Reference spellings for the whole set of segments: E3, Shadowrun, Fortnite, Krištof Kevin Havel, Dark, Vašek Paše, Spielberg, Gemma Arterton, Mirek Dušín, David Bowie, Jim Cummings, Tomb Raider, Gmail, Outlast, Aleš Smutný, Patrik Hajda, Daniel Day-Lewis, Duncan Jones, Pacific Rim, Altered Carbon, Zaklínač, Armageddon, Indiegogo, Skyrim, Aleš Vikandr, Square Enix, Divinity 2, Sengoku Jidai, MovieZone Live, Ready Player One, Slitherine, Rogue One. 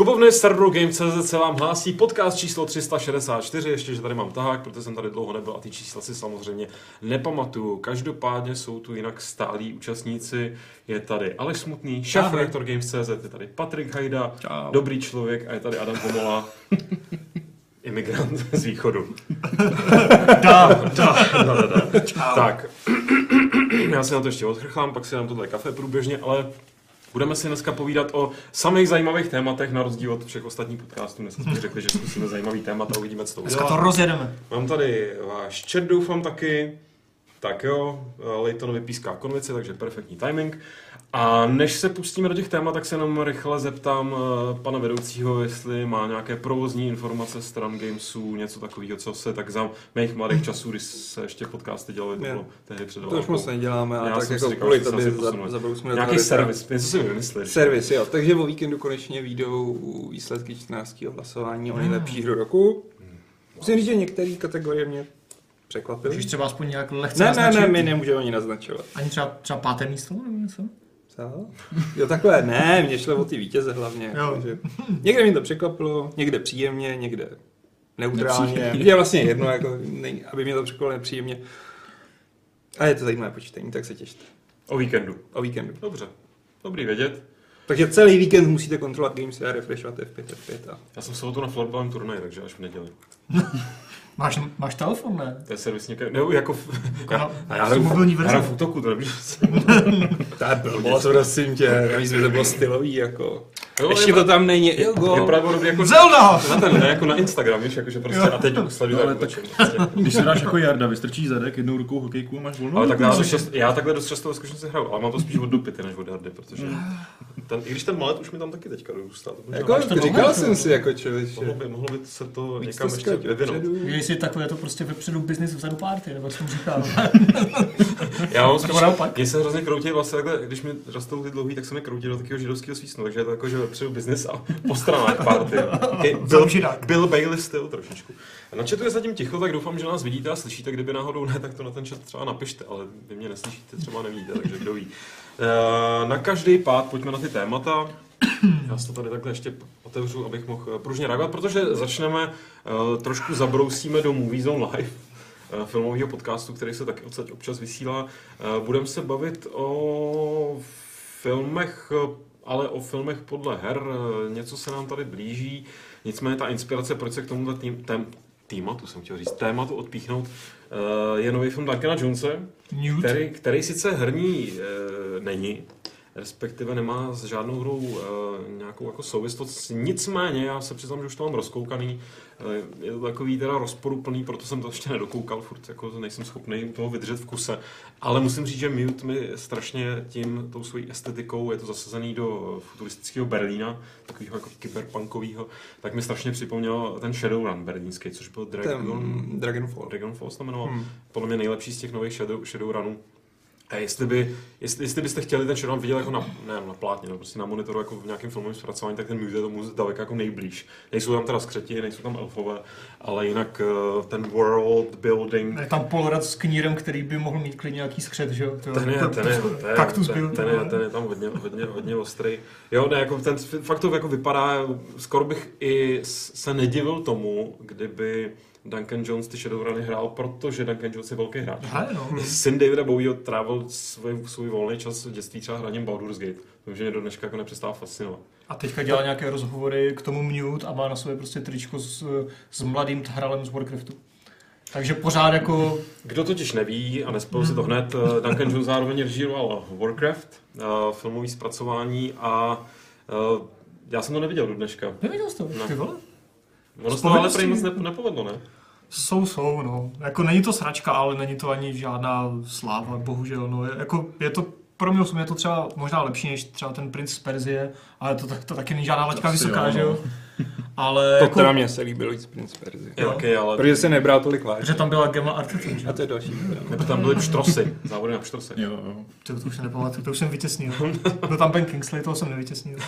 Kupovny serveru Games.cz se vám hlásí podcast číslo 364, ještě že tady mám tahák, protože jsem tady dlouho nebyl a ty čísla si samozřejmě nepamatuju. Každopádně jsou tu jinak stálí účastníci, je tady Aleš Smutný, šéfredaktor Games.cz, je tady Patrik Hajda, čau, dobrý člověk, a je tady Adam Pomola, imigrant z východu. Da. Tak, já si na to ještě odchrchám, pak si dám tohle kafe průběžně, ale... Budeme si dneska povídat o samých zajímavých tématech, na rozdíl od všech ostatních podcastů. Dneska jsme řekli, že zkusíme zajímavý témat a uvidíme, co to udělá. Dneska to rozjedeme. Mám tady váš chat, doufám taky. Tak jo, Laytonovi píská konvici, takže perfektní timing. A než se pustíme do těch témat, tak se jenom rychle zeptám pana vedoucího, jestli má nějaké provozní informace stran Gamesů, něco takového, co se tak za mých mladých časů, když se ještě podcasty dělali, to bylo tehdy před válkou. To už moc neděláme, ale tak jako kvůli tobě jsme nějaký servis, něco si vymysleli. Servis, jo. Takže o víkendu konečně vyjdou výsledky 14. hlasování o nejlepší hru roku. Musím říct, že některé kategorie mě překvapily. Můžeš třeba aspoň nějak lehce naznačit? Ne, my nemůžeme ani naznačovat. Ani třeba páté místo nebo něco? Jo, takhle ne, mě šlo o ty vítěze hlavně. Takže někde mi to překvapilo, někde příjemně, někde neutrálně. Je vlastně jedno, jako, ne, aby mě to překvapilo nepříjemně. A je to zajímavé počítání, tak se těšte. O víkendu. Dobře, dobrý vědět. Takže celý víkend musíte kontrolovat Games a refreshovat F5. Já jsem sobotu na florbalovém turnaji, takže až v neděli. Máš telefon, ne? To je servisní... Nebo jako... Já mobilní verze. Já v útoku, to nebyl. To je blbost, prosím tě. Navíc by to bylo stylový, jako... Jo, ještě to tam není. Je pravodobě jako... Zelda! Na ten, ne, jako na Instagram, víš, jakože prostě... Jo. A teď sleduji no, tak... Když se dáš jako Jarda, vystrčíš zadek jednou rukou hokejku a máš volnou. Ale tak já takhle dost často zkušenosti hraju, ale mám to spíš od dupity než od Jardy, protože... Ten, i když ten malet už mi tam taky teďka dorůstá. Říkal jsem si, jako člověče. Mohlo by se to někam ještě vyvinout. Jestli takhle je to prostě vepředu business vzadu party, nebo jsem říkal. Já mám zkamarád, mě se hrozně kroutí vlastně takhle, když mi rostou ty dlouhý, tak se mi kroutí do takého židovského svícnu, takže je to jako, že vepředu business a po stranách party. Byl Bailey styl trošičku. Na chatu je zatím ticho, tak doufám, že nás vidíte a slyšíte, kdyby náhodou ne, tak to na ten chat třeba napište, ale vy mě neslyšíte, třeba nevidíte, takže kdo ví. Na každý pád pojďme na ty témata. Já se to tady takhle ještě otevřu, abych mohl pružně reagovat, protože začneme, trošku zabrousíme do MovieZone Live, filmového podcastu, který se taky odsaď občas vysílá. Budeme se bavit o filmech, ale o filmech podle her, něco se nám tady blíží, nicméně ta inspirace, proč se k tomuto tématu odpíchnout, je nový film Duncana Jonese, který sice herní není, respektive nemá s žádnou hrou nějakou jako souvislost, nicméně já se přiznám, že už to mám rozkoukaný, je to takový teda rozporuplný, proto jsem to ještě nedokoukal, furt jako nejsem schopný toho vydržet v kuse, ale musím říct, že Mute mi strašně tím, tou svojí estetikou, je to zasazený do futuristického Berlína, takového jako kyberpunkového, tak mi strašně připomněl ten Shadowrun berlínský, což byl Dragonfall se jmenoval, podle mě nejlepší z těch nových Shadowrunů. A jestli byste chtěli ten Shadowrun vidět jako na plátně, no, prostě na monitoru jako v nějakém filmovém zpracování, tak ten Mute je tomu daleko jako nejblíž. Nejsou tam teda skřeti, nejsou tam elfové, ale jinak ten world building... Je tam Polrad s knírem, který by mohl mít klidně nějaký skřet, že jo? Ten je tam hodně ostrý. Jo, ne, jako ten fakt to jako vypadá, skoro bych i se nedivil tomu, kdyby... Duncan Jones ty Shadowruny hrál, protože Duncan Jones je velký hráč. Syn Davida Bowie trávil svůj volný čas v dětství třeba hraním Baldur's Gate. Takže mě do dneška jako nepřestává fascinovat. A teďka dělá nějaké rozhovory k tomu Mute a má na sobě prostě tričko s mladým hralem z Warcraftu. Takže pořád jako... Kdo totiž neví a nespěl se to hned, Duncan Jones zároveň režíroval Warcraft, filmový zpracování a já jsem to neviděl do dneška. Neviděl jsi to? Ne. Ty vole? Ono se to ale prej moc nepovedlo, ne? Jsou, no. Jako není to sračka, ale není to ani žádná sláva, bohužel, no. Jako je to, pro mě je to třeba možná lepší než třeba ten Princ z Perzie, ale to taky není žádná laťka vysoká, jo, že jo? Ale to jako... teda mě se líbilo jít z Princ z Perzie. Okay, ale... Protože se nebral tolik vážně. Protože tam byla Gemma Arterton. A to je další. Nebo tam byly pštrosy, závody na pštrosech. Jo. To už se nepamatuju, to už jsem vytěsnil. Byl tam Ben Kingsley, toho jsem nevytěsnil.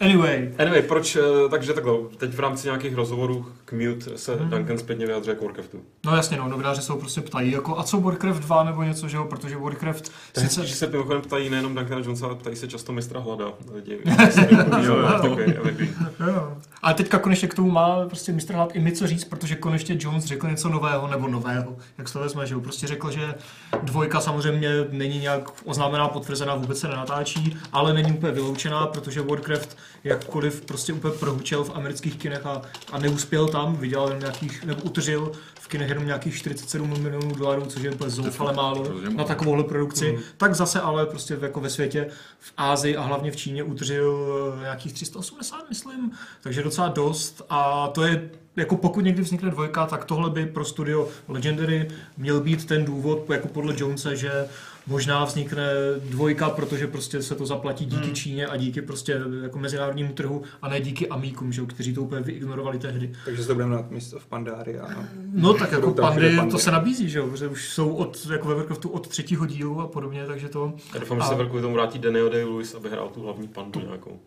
Anyway, proč, takže takhle, teď v rámci nějakých rozhovorů k Mute se Duncan zpětně vyjadřuje k Warcraftu. No jasně, no, novináři se ho prostě ptají, jako a co Warcraft 2 nebo něco, že jo, protože Warcraft sice... Když se mimochodem ptají nejenom Duncana Jonesa, ale ptají se často mistra Hlada. Ale teďka konečně k tomu má prostě mistr Hlad i my co říct, protože konečně Jones řekl něco nového, nebo nového, jak se to vezme, že jo, prostě řekl, že dvojka samozřejmě není nějak oznámená, potvrzená, vůbec se nenatáčí, ale není úplně vyloučená, protože Warcraft jakkoliv prostě úplně prohučel v amerických kinech a neuspěl tam, vydělal jenom nějakých, nebo utržil v kinech jenom nějakých $47 milionů, což je úplně zoufale málo na takovouhle produkci, tak zase ale prostě jako ve světě, v Asii a hlavně v Číně utržil nějakých 380, myslím, takže docela dost a to je jako pokud někdy vznikne dvojka, tak tohle by pro studio Legendary měl být ten důvod, jako podle Jonese, že možná vznikne dvojka, protože prostě se to zaplatí díky Číně a díky prostě jako mezinárodnímu trhu a ne díky amíkům, že jo, kteří to úplně vyignorovali tehdy. Takže se to budeme dát místo v Pandáry a... No tak jako Pandy, to se nabízí, že jo, protože už jsou od, jako ve Warcraftu od 3. dílu a podobně, takže to... Já doufám, že se kvůli tomu vrátí Daniel Day-Lewis, aby hrál tu hlavní pandu nějakou.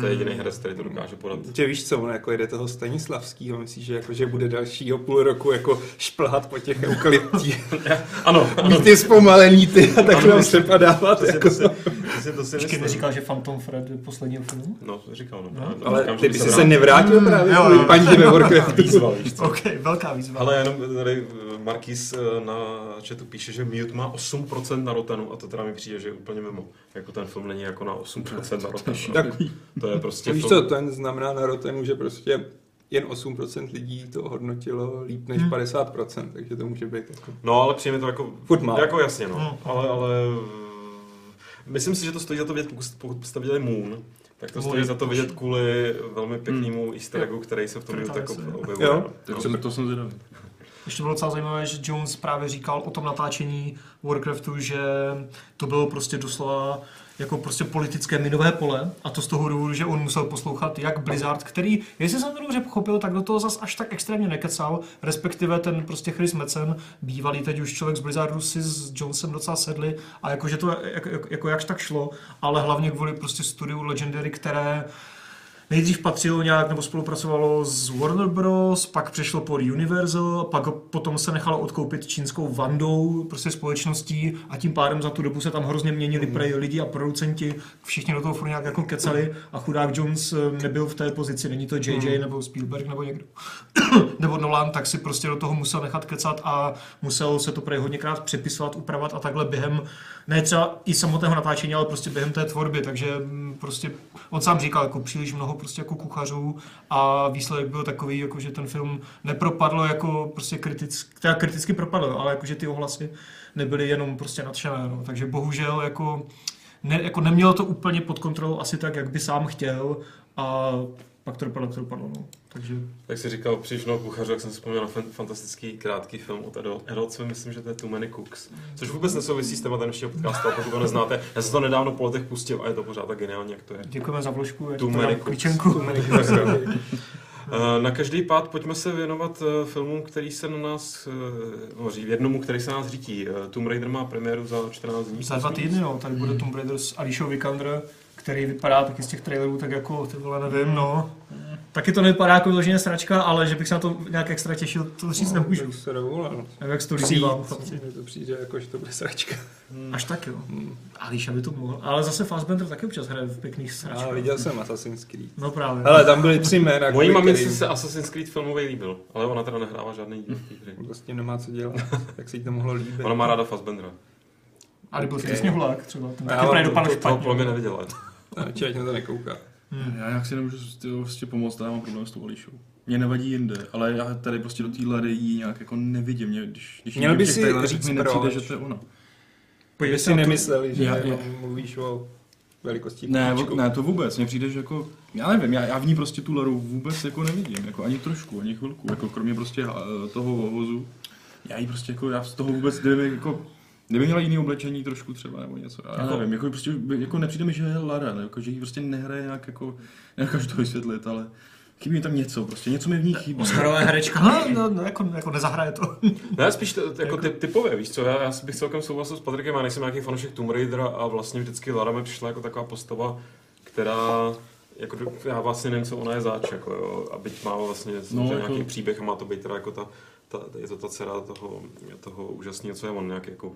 To je jediný herec, který to dokáže podat. Tě víš co, on jako jede toho Stanislavského, myslíš, že jako že bude dalšího půl roku jako šplhat po těch eukalyptích. Ano. Ty zpomalený ty. A tak nám se padávat. Vždycky neříkal, že Phantom Thread je posledního filmu? No, říkal, no. Ale říkám, ty by se nevrátil právě kvůli paní ve Warcraftu. Ok, velká výzva. Ale jenom tady Markýz na chatu píše, že Mute má 8% na Rotanu a to teda mi přijde, že je úplně mimo. Jako ten film není jako na 8% na Rotanu. Tak to je prostě... Víš co, ten znamená na Rotanu, že prostě... Jen 8% lidí to hodnotilo líp než 50%, takže to může být jako... No, ale přijeme to jako... Jako jasně, no. Ale... Myslím si, že to stojí za to vidět, pokud jste viděli Moon, tak to stojí za to vidět kvůli velmi pěknému easter eggu, který se v tom minutu jako objevuje. Jo, to jsem zvědavý. Ještě bylo docela zajímavé, že Jones právě říkal o tom natáčení Warcraftu, že to bylo prostě doslova jako prostě politické minové pole a to z toho důvodu, že on musel poslouchat jak Blizzard, který, jestli jsem to dobře pochopil, tak do toho zas až tak extrémně nekecal, respektive ten prostě Chris Metzen, bývalý teď už člověk z Blizzardu, si s Jonesem docela sedli a jakože to jako jakž tak šlo, ale hlavně kvůli prostě studiu Legendary, které nejdřív patřilo nějak, nebo spolupracovalo s Warner Bros, pak přešlo pod Universal, pak potom se nechalo odkoupit čínskou Vandou, prostě společností a tím pádem za tu dobu se tam hrozně měnili lidi a producenti, všichni do toho furt nějak jako kecali a chudák Jones nebyl v té pozici, není to JJ nebo Spielberg nebo někdo, nebo Nolan, tak si prostě do toho musel nechat kecat a musel se to prej hodněkrát přepisovat, upravovat a takhle během, ne třeba i samotného natáčení, ale prostě během té tvorby, takže prostě on sám říkal jako příliš mnoho prostě jako kuchařů a výsledek byl takový, jako že ten film nepropadlo jako prostě kriticky propadl, ale jakože ty ohlasy nebyly jenom prostě nadšené, no. Takže bohužel jako nemělo to úplně pod kontrolou asi tak, jak by sám chtěl a pak to dopadlo, no. Takže... Jak jsi říkal příliš mnoho kuchařů, jak jsem si vzpomněl na fantastický krátký film od Adult, myslím, že to je Too Many Cooks, což vůbec nesouvisí s tématem dnešního podcastu, pokud ho neznáte. Já jsem to nedávno po letech pustil a je to pořád tak geniální, jak to je. Děkujeme za vložku, Too Many Cooks. Na každý pád pojďme se věnovat filmu, který se na nás, jednomu, který se nás řítí. Tomb Raider má premiéru za 14 dní. Za 2 týdny, no, tady bude Tomb Raider s Alešou Vikandrem, který vypadá taky z těch trailerů, tak jako, ty vole, nevím, no. Taky to nevypadá jako vyloženě sračka, ale že bych se na to nějak extra těšil, to říct nemůžu. No, se dovolám. Nevím, jak se to líbám. To přijde jako, že to bude sračka. Až tak jo. Aleš by to mohl. Ale zase Fassbender taky občas hraje v pěkných sračkách. Viděl jsem Assassin's Creed. No právě. Ale tam byly 3 jména. Mojí mamince se Assassin's Creed filmový líbil, ale ona teda nehrává žádný díl v té hře. Vlastně nemá co dělat, tak se jí to mohlo líbit. Ona má ráda Fassbendera. A nebo okay. Sněhulák třeba, ten taky právě dopadl špatně. To mě neviděla. Ať na to nekouká. Já nějak si nemůžu prostě pomoct, já mám problém s tou Alešou. Mě nevadí jinde, ale já tady prostě do téhle jí nějak jako nevidím. Když měl by si říct, nepřijde, že to je ona. Pojďme si nemysleli, že mluvíš o velikosti. Ne, to vůbec. Mně přijde, že jako, já nevím, já v ní prostě tu Laru vůbec jako nevidím, jako ani trošku, ani chvilku, jako kromě prostě toho vozu. Já jí prostě jako, já z toho vůbec nevím, jako kdyby měla jiné oblečení trošku třeba nebo něco, já nevím, jako prostě, jako nepřijde mi, že je Lara, ne? Jako, že jí prostě nehraje nějak jako, nedokážu to vysvětlit, ale chybí mi tam něco, prostě něco mi v ní chybí. Oscarová herečka, jako nezahraje to. Ne, spíš jako typové, víš co, já bych celkem souhlasil s Patrikem, já nejsem nějaký fanoušek Tomb Raidera a vlastně vždycky Lara mi přišla jako taková postava, která Jako, já vlastně nevím, co ona je zač, jako jo, a byť má vlastně nějaký příběh a má to být teda jako je to ta dcera toho úžasného, co je on nějak jako,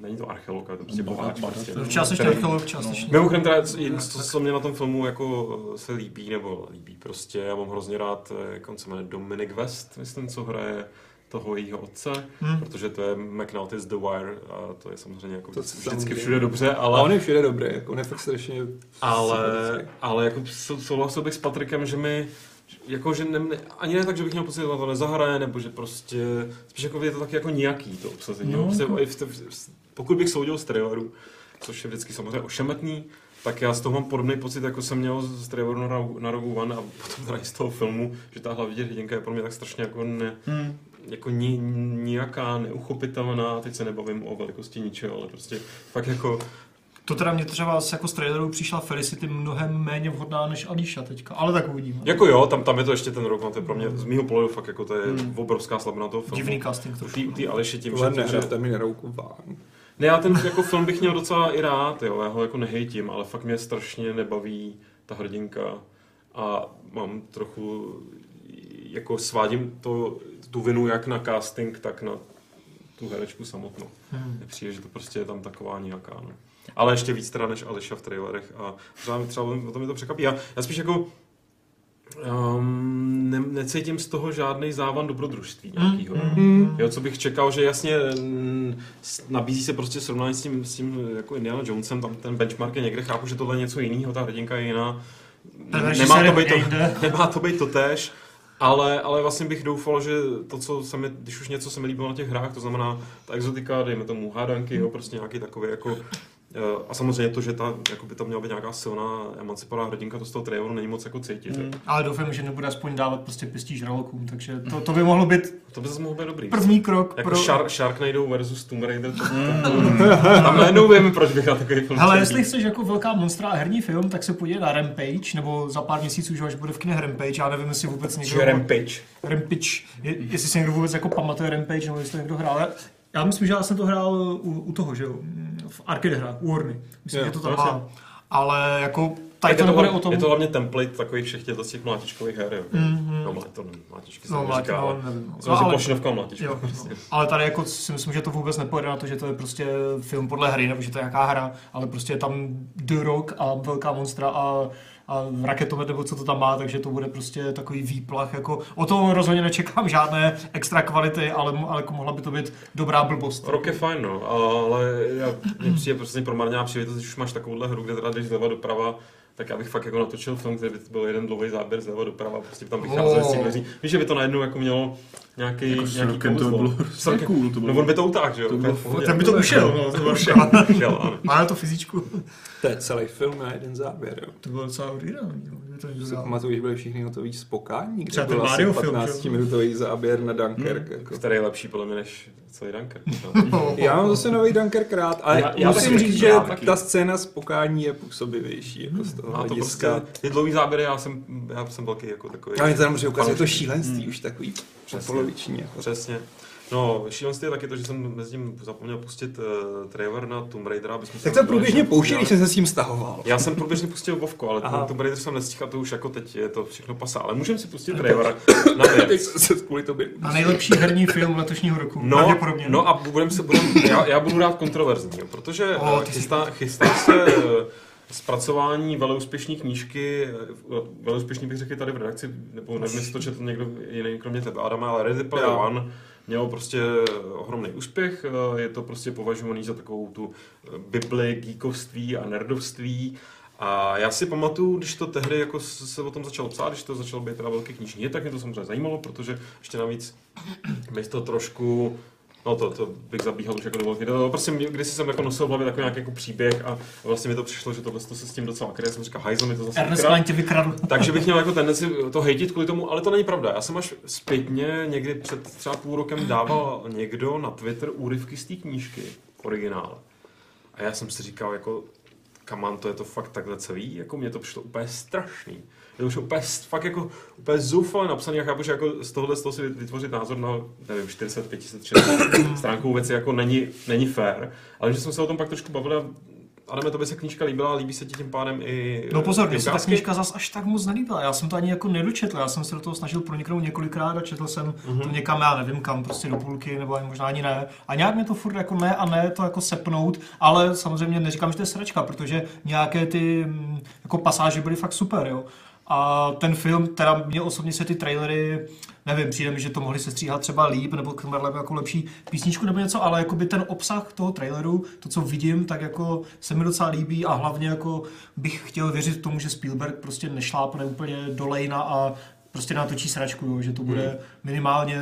není to archeolog, ale to prostě boháč prostě. Částečně archeolog, částečně. Mimochodem teda to, co mě na tom filmu jako se líbí prostě, já mám hrozně rád, jak on se jmenuje, Dominic West, myslím, co hraje toho jejího otce, protože to je McNaughty's The Wire a to je samozřejmě jako vždycky všude dobře, ale... A on je všude dobrý, jako on je fakt strašně... Ale jako souhlasil bych s Patrikem, že mi... Jako, že ani ne tak, že bych měl pocit, že to nezahraje, nebo že prostě... Spíš jako je to taky jako nějaký to obsazení. No, pokud bych soudil z traileru, což je vždycky samozřejmě ošemetný, tak já z toho mám podobný pocit, jako jsem měl z traileru na Rogue One a potom tady z toho filmu, že ta hlavní hrdinka je pro mě tak strašně jako jako nějaká neuchopitelná, teď se nebavím o velikosti ničeho, ale prostě fakt jako... To teda mě třeba jako z trailerů přišla Felicity mnohem méně vhodná než Alíša teďka, ale tak uvidíme. Jako jo, tam je to ještě ten rok, no to je pro mě z mýho pohledu fakt jako to je obrovská slabina toho filmu. Divný casting trošku. Ty Alíši tím, že tam je roukuván. Ne, já ten jako film bych měl docela i rád, jo, já ho jako nehejtím, ale fakt mě strašně nebaví ta hrdinka a mám trochu jako svádím tu vinu jak na casting, tak na tu herečku samotnou. Přijde, že to prostě je tam taková nějaká, no. Ale ještě víc teda než Aleša v trailerech a třeba o tom mě to překvapí. Já spíš jako necítím z toho žádný závan dobrodružství nějakýho. Jo, co bych čekal, že jasně nabízí se prostě srovnání s tím jako Indiana Jonesem, tam ten benchmark je někde, chápu, že tohle je něco jiného, ta hrdinka je jiná. Nemá to být totéž. Ale vlastně bych doufal, že to, když už něco se mi líbilo na těch hrách, to znamená ta exotika, dejme tomu hádanky, jo, prostě nějaký takový jako... A samozřejmě to, že jako by tam měla být nějaká silná emancipovaná hrdinka, to z toho traileru není moc jako cítit. Ale doufám, že nebude aspoň dávat prostě pěstí žralokům, takže to by mohlo být... To by zase mohlo být dobrý. První krok jako pro... Sharknado versus Tomb Raider. Tam najednou vím, proč bych na takový film. Ale jestli chceš jako velká monstra a herní film, tak se podívej na Rampage, nebo za pár měsíců, že až bude v kinech Rampage, já nevím, jestli vůbec někdo... Rampage. Jestli si někdo vůbec jako pamatuje Rampage, nebo jestli někdo hrál. Já myslím, že já jsem to hrál u toho, že jo, v arcade hrách, u Orny. Myslím, že to tam má. Ale jako tady to nebude o tom... Je to hlavně template takových všech těch mlátičkových her, jo. No to mlátičky se neříká, ale samozřejmě plošinovka mlátička. Ale tady jako si myslím, že to vůbec nepojede na to, že to je prostě film podle hry, nebo že to je nějaká hra, ale prostě je tam The Rock a velká monstra a raketomet, nebo co to tam má, takže to bude prostě takový výplach, jako o tom rozhodně nečekám žádné extra kvality, ale jako mohla by to být dobrá blbost. Rock je fajn, no, ale mě přijde prostě promarněná příležitost, když už máš takovouhle hru, kde teda jdeš zleva doprava, tak já bych fakt jako natočil film, který by byl jeden dlouhý záběr zleva doprava, prostě tam vycházeli s tím věří. Víš, že by to najednou jako mělo nějaký kouzlo. No on by to utáhl, že jo? Ten by to ušel. Má to fyzičku. To je celý film na jeden záběr, jo. To bylo docela originální, jo. Pamatuju, že byli všichni hotoví z pokání, kde byl asi 15-minutový záběr na Dunkerk. Který je lepší podle mě než celý Dunkerk. Já mám zase nový Dunkerk rád, ale musím říct, že ta scéna z pokání je působivější, jako z toho hlediska. Ty dlouhý záběry, já jsem velký jako takový. Ale samozřejmě ukazuje to šílenství už takový. Přesně. No, šílenství je taky to, že jsem mezi tím zapomněl pustit trailer na Tomb Raidera. Tak to průběžně použil, když jsem se s tím stahoval. Já jsem průběžně pustil obovku, ale Tomb Raider jsem nestihl a to už jako teď je to všechno pasá. Ale můžeme si pustit trailer na věc. A nejlepší herní film letošního roku. No a já budu rád kontroverzní, protože chystá se... zpracování velúspěšné knížky, velúspěšný bych řekl tady v redakci, nebo nevím, jestli to četl někdo jiný, kromě tebe Adama, ale Ready Player One mělo prostě ohromný úspěch, je to prostě považovaný za takovou tu bibli geekovství a nerdovství. A já si pamatuju, když to tehdy jako se o tom začalo psát, když to začalo být teda velký knižní, tak mě to samozřejmě zajímalo, protože ještě navíc mi to trošku... No to bych zabíhal už jako do velký. Prostě když jsem jako nosil v hlavě takový nějaký jako příběh a vlastně mi to přišlo, že tohle se s tím docela kryje. Jsem říkal, hajzl mi to zase vykradl. Takže bych měl jako tendenci to hejtit kvůli tomu, ale to není pravda. Já jsem až zpětně někdy před třeba půl rokem dával někdo na Twitter úryvky z té knížky, originál. A já jsem si říkal jako, kamán, to je to fakt takhle celý, jako mně to přišlo úplně strašný. Je už fakt jako úplně zoufale napsaný, já chápu, že jako z toho si vytvořit názor na, nevím, 45 000 stránkovou věci jako není fér, ale že jsme se o tom pak trošku bavili a Adame, tobě se knížka líbila, líbí se ti tím pádem i... No pozor, mě se ta knížka zas až tak moc nelíbila, já jsem to ani jako nedočetl, já jsem se do toho snažil proniknout několikrát a četl jsem to někam, já nevím kam, prostě do půlky, nebo ani možná ani ne. A nějak mě to furt jako ne a ne to jako sepnout, ale samozřejmě neříkám, že to je sračka, protože nějaké ty jako pasáže byly fakt super, jo. A ten film, teda mě osobně se ty trailery, nevím, přijde mi, že to mohli sestříhat třeba líp, nebo k tomu jako lepší písničku nebo něco, ale jakoby ten obsah toho traileru, to, co vidím, tak jako se mi docela líbí a hlavně jako bych chtěl věřit tomu, že Spielberg prostě nešlápne úplně do lejna a prostě natočí sračku, jo, že to bude minimálně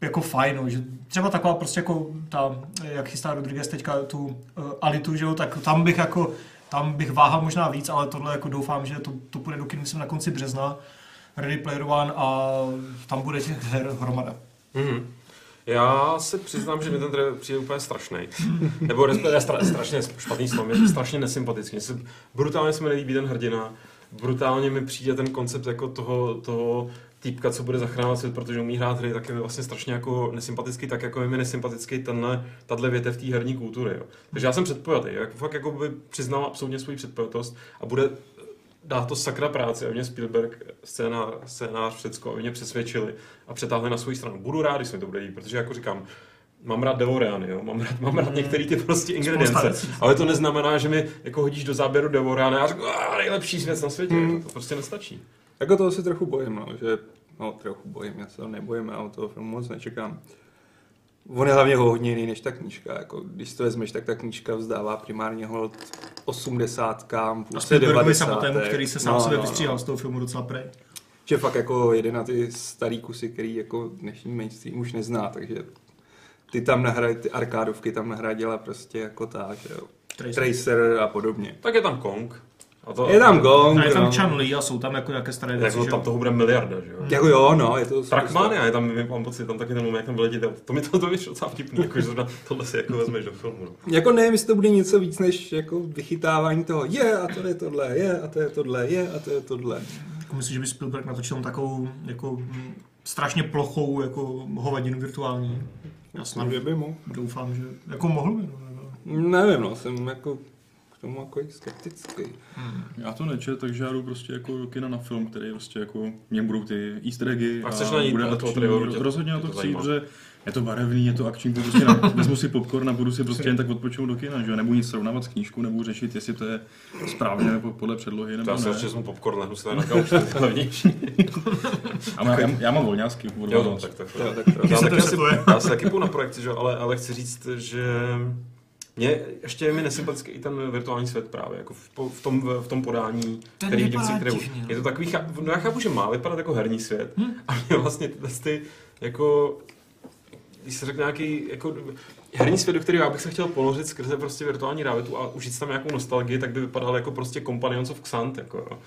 jako fajn, no, že třeba taková prostě jako ta, jak chystá Rodriguez teďka tu Alitu, že jo, tak tam bych jako váhal možná víc, ale tohle jako doufám, že to půjde do kinu na konci března, Ready Player One, a tam bude těch her hromada. Já se přiznám, že mi ten trailer přijde úplně strašný. Nebo strašně špatný slovo, je strašně nesympatický. Brutálně se mi nelíbí ten hrdina, brutálně mi přijde ten koncept jako toho týpka, co bude zachraňovat svět, protože umí hrát hry, tak je mi vlastně strašně jako nesympatický, tak jako je mi nesympatický tato větev té herní kultury. Jo. Takže já jsem předpojatý, fakt jako by přiznal absolutně svou předpojatost a bude dát to sakra práci, aby mě Spielberg scénář všecko, aby mě přesvědčili a přetáhli na svou stranu. Budu rád, když se mi to bude líbit, protože jako říkám, mám rád Devoreany, jo, mám rád některé ty prostě ingredience, ale to neznamená, že mi jako hodíš do záběru Devoreany a řeknu, nejlepší svět na světě, to prostě nestačí. Jako toho se trochu bojím, já se toho nebojím, já od toho filmu moc nečekám. On je hlavně hodně jiný než ta knížka, jako když to vezmeš, tak ta knížka vzdává primárně hold 80kám, půlce 90. který se sám sebe vystříhal z toho filmu docela prej. Že fakt jako jede na ty starý kusy, který jako dnešní mainstream už nezná, takže ty arkádovky tam nahradila prostě jako ta, že jo, Tracer a podobně. Tak je tam Kong. Je tam Gong, a je tam Chun-Li a jsou tam jako nějaké staré věci, jako tam toho bude miliarda, že jo? Jako jo, no, je to... Trackmania je tam, mám pocit, tam taky ten moment, jak tam vyletí, to mi to většinou docela vtipný, jako že tohle si jako vezmeš do filmu, no. Jako nevím, jestli to bude něco víc, než jako vychytávání toho, je a to je tohle. Jako myslím, že by Spielberg natočil takovou, jako strašně plochou, jako hovadinu virtuální. Já snad doufám, že jako mohl by, no. Nevím, no, jsem jako... tomu jako skeptický. Já to nečet, takže já jdu prostě jako do kina na film, který prostě jako, mě budou ty easter eggy a bude akční, rozhodně na to chci, protože je to barevný, je to akční, prostě vezmu si popcorn a budu si prostě jen tak odpočinout do kina, že nebudu nic srovnávat s knížkou, nebudu řešit, jestli to je správně nebo podle předlohy nebo ne. Já si ještě jsem popcorn, lehnu si tady na kauči, to je hlavnější. Já mám volňásky. Jo, tak. Já se taky půjdu na projekci, ale chci říct, že mě ještě mi nesympatický i ten virtuální svět právě, jako v tom podání, ten který vidím si kterou. Je to takový, já chápu, že má vypadat jako herní svět, a mě vlastně ty jako, když se řekne nějaký, jako herní svět, do kterého já bych se chtěl položit skrze prostě virtuální realitu a užít tam nějakou nostalgii, tak by vypadal jako prostě Companions of Xant, jako,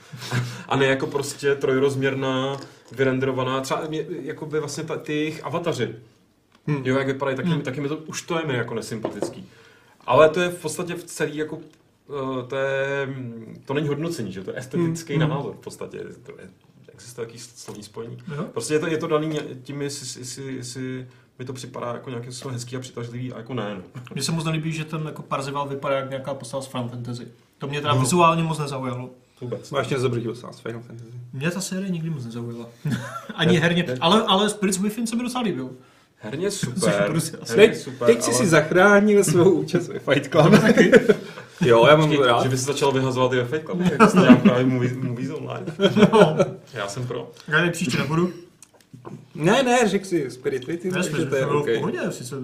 a ne jako prostě trojrozměrná, vyrenderovaná, třeba jako by vlastně ty jejich avataři, jo, jak vypadají, taky mi to, už to je mi jako nesympatický. Ale to je v podstatě v celý jako to není hodnocení, že to je estetický názor v podstatě. To je, existuje takový slovní spojení. Prostě je to daný tím, jestli mi to připadá jako nějaký hezký a přitažlivý a jako ne. No. Mně se moc nelíbí, že ten jako Parzival vypadá jak nějaká postava z Final Fantasy. To mě teda vizuálně moc nezaujalo. Vůbec. Máš tě zabrýtil sám z Final Fantasy. Mě ta série nikdy moc nezaujala. Ani herně, ale Spirits Within se mi docela líbil. Herně super. Teď jsi si zachránil svou účast ve Fight Club. Jo, já mám rád. Že bys začal vyhazovat i ve Fight Clubu, jak jste nějak právě MovieZone Live. No. Já jsem pro. Já tady příště nebudu. Ne, řekl si Spirit Within, takže to je OK. V pohodě, jestli se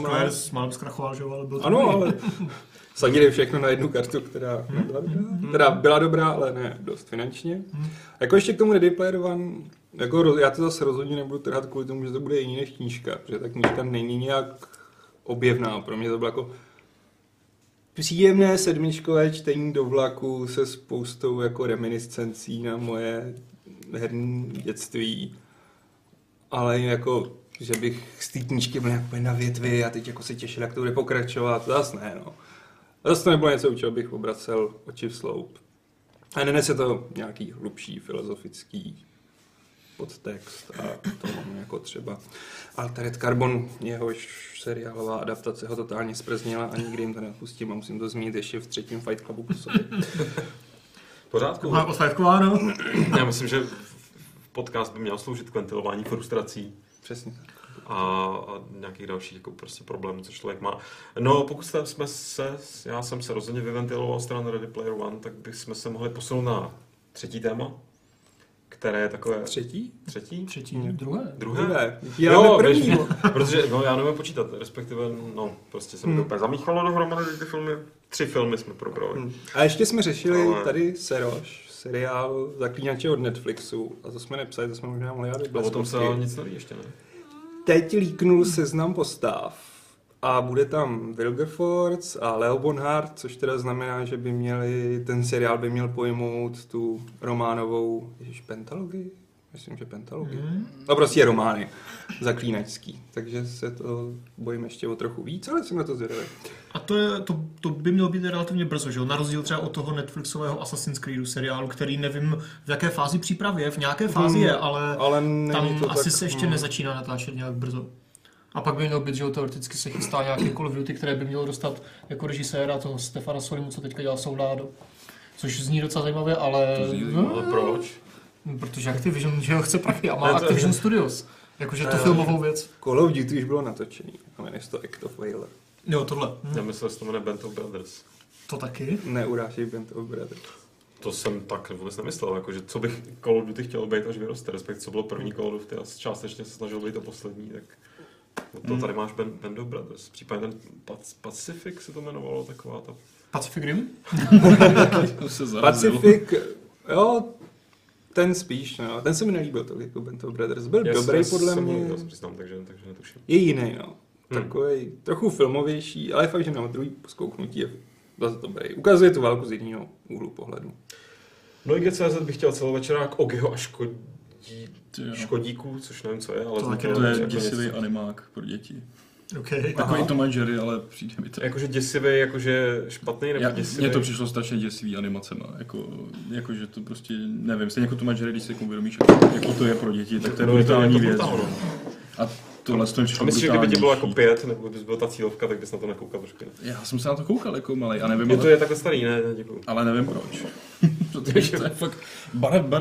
Square s málem zkrachoval, že jo, ale bylo to dobrý. Ano, ale sadili všechno na jednu kartu, která nebyla dobrá. Teda byla dobrá, ale ne dost finančně. Jako ještě k tomu Ready Player One. Jako já to zase rozhodně nebudu trhat kvůli tomu, že to bude jiný než knížka, protože ta knížka není nějak objevná. Pro mě to bylo jako příjemné sedmičkové čtení do vlaku se spoustou jako reminiscencí na moje herní dětství, ale jako, že bych z té knížky byl jako na větvi a teď jako se těšil, jak to bude pokračovat, to zase ne, no. Zase to nebylo něco, u čeho bych obracel oči v sloup. A nenese to nějaký hlubší filozofický podtext a to máme jako třeba Altered Carbon, jehož seriálová adaptace ho totálně zprznila a nikdy jim to neodpustím a musím to zmínit ještě v třetím Fight Clubu po sobě. Pořádku. Máme odfajtkováno? Já myslím, že podcast by měl sloužit k ventilování frustrací. Přesně tak. A nějakých dalších jako prostě problémů, co člověk má. No, pokud jsme se, já jsem se rozhodně vyventiloval stran Ready Player One, tak bychom se mohli posunout na třetí téma, které je takové... Třetí? Druhé. Já jo, první. Protože, no, já nevím počítat, respektive, no, prostě se mi to úplně zamíchalo dohromady ty filmy. 3 filmy jsme probrali. A ještě jsme řešili tady Seroš, seriál Zaklínače od Netflixu, a to jsme nepsali, to jsme možná mohli dát bleskovky. A o tom se nic neví ještě, ne? Teď líknul seznam postav a bude tam Wilgerforce a Leo Bonhart, což teda znamená, že by měli, ten seriál by měl pojmout tu románovou, pentalogii? Myslím, že pentalogii. No prostě romány zaklínačský, takže se to bojím ještě o trochu víc, ale jsem na to zvědavý. A to by mělo být relativně brzo, že jo? Na rozdíl třeba od toho Netflixového Assassin's Creedu seriálu, který nevím v jaké fázi přípravy je, v nějaké fázi je, ale tam asi tak, se ještě nezačíná natáčet nějak brzo. A pak by mělo být, že jo, teoreticky se chystá nějaké Call of Duty, které by mělo dostat jako režiséra toho Stefana Solimu, co teďka dělá Soldado. Což zní docela zajímavě, ale... Proč? Protože Activision, že ho chce prachy a má Activision Studios. Jakože to filmovou věc. Call of Duty už bylo natočený, a jmenuje to Act of Whaler. Jo, tohle. Já myslel, že to jmenuje Bento Brothers. To taky? Neuráží Bento Brothers. To jsem tak vůbec nemyslel, jakože co bych Call of Duty chtěl být, až vyroste, respektive co bylo první Call of Duty a částečně se snažil být to poslední, tak to tady máš Bento Brothers. Případně ten Pacific se to jmenovalo, taková ta... Pacific Rim? Pacific, jo... Ten spíš, no. Ten se mi nelíbil, tak jako Bento Brothers. Byl dobrý podle mě. Já jsem přiznám, takže netuším. Je jiný, no. Takovej trochu filmovější, ale fakt, že na druhý zkouknutí je dost dobrý. Ukazuje tu válku z jiného úhlu pohledu. No i Games.cz bych chtěl celovečerák Ogiho a Škodíků, což nevím, co je, ale... To je děsivý animák pro děti. Okay. Takový to manžery, ale přijde mi to. Jakože děsivý, jakože špatný nebo děsivý? Mně to přišlo strašně děsivý animacema, jakože to prostě, nevím, stejně jako to manžery, když si jako uvědomíš, jako to je pro děti, tak to je brutální věc. A tohle to mi přišlo brutální. Myslím, že kdyby ti bylo jako 5, nebo bys byla ta cílovka, tak bys na to nekoukal trošku. Já jsem se na to koukal jako malej, a nevím... To je takhle starý, ne? Děkuju. Ale nevím proč. Protože to je fakt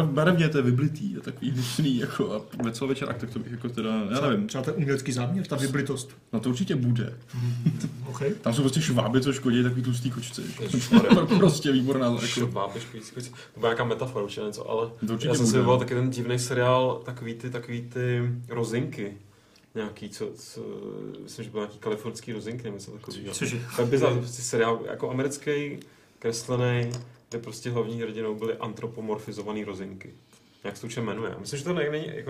barevně, to je vyblitý a takový hlučný, jako a ve celovečerák, tak to bych jako teda, já nevím. Třeba ten umělecký záměr, ta vyblitost. No to určitě bude. Okay. Tam jsou prostě šváby, co škodí, takový tlustý kočce. Prostě výborná. Jako. Šváby, škodící kočce. To byla nějaká metafora, určitě něco, ale já jsem si vyvolal taky ten divný seriál, takový ty rozinky. Nějaký, co myslím, že byl nějaký kalifornský rozinky, nevím, co takový. Cože? Tak by seriál jako americký, kreslený, kde prostě hlavní hrdinou byly antropomorfizovaný rozinky. Jak se to určitě jmenuje. Myslím, že to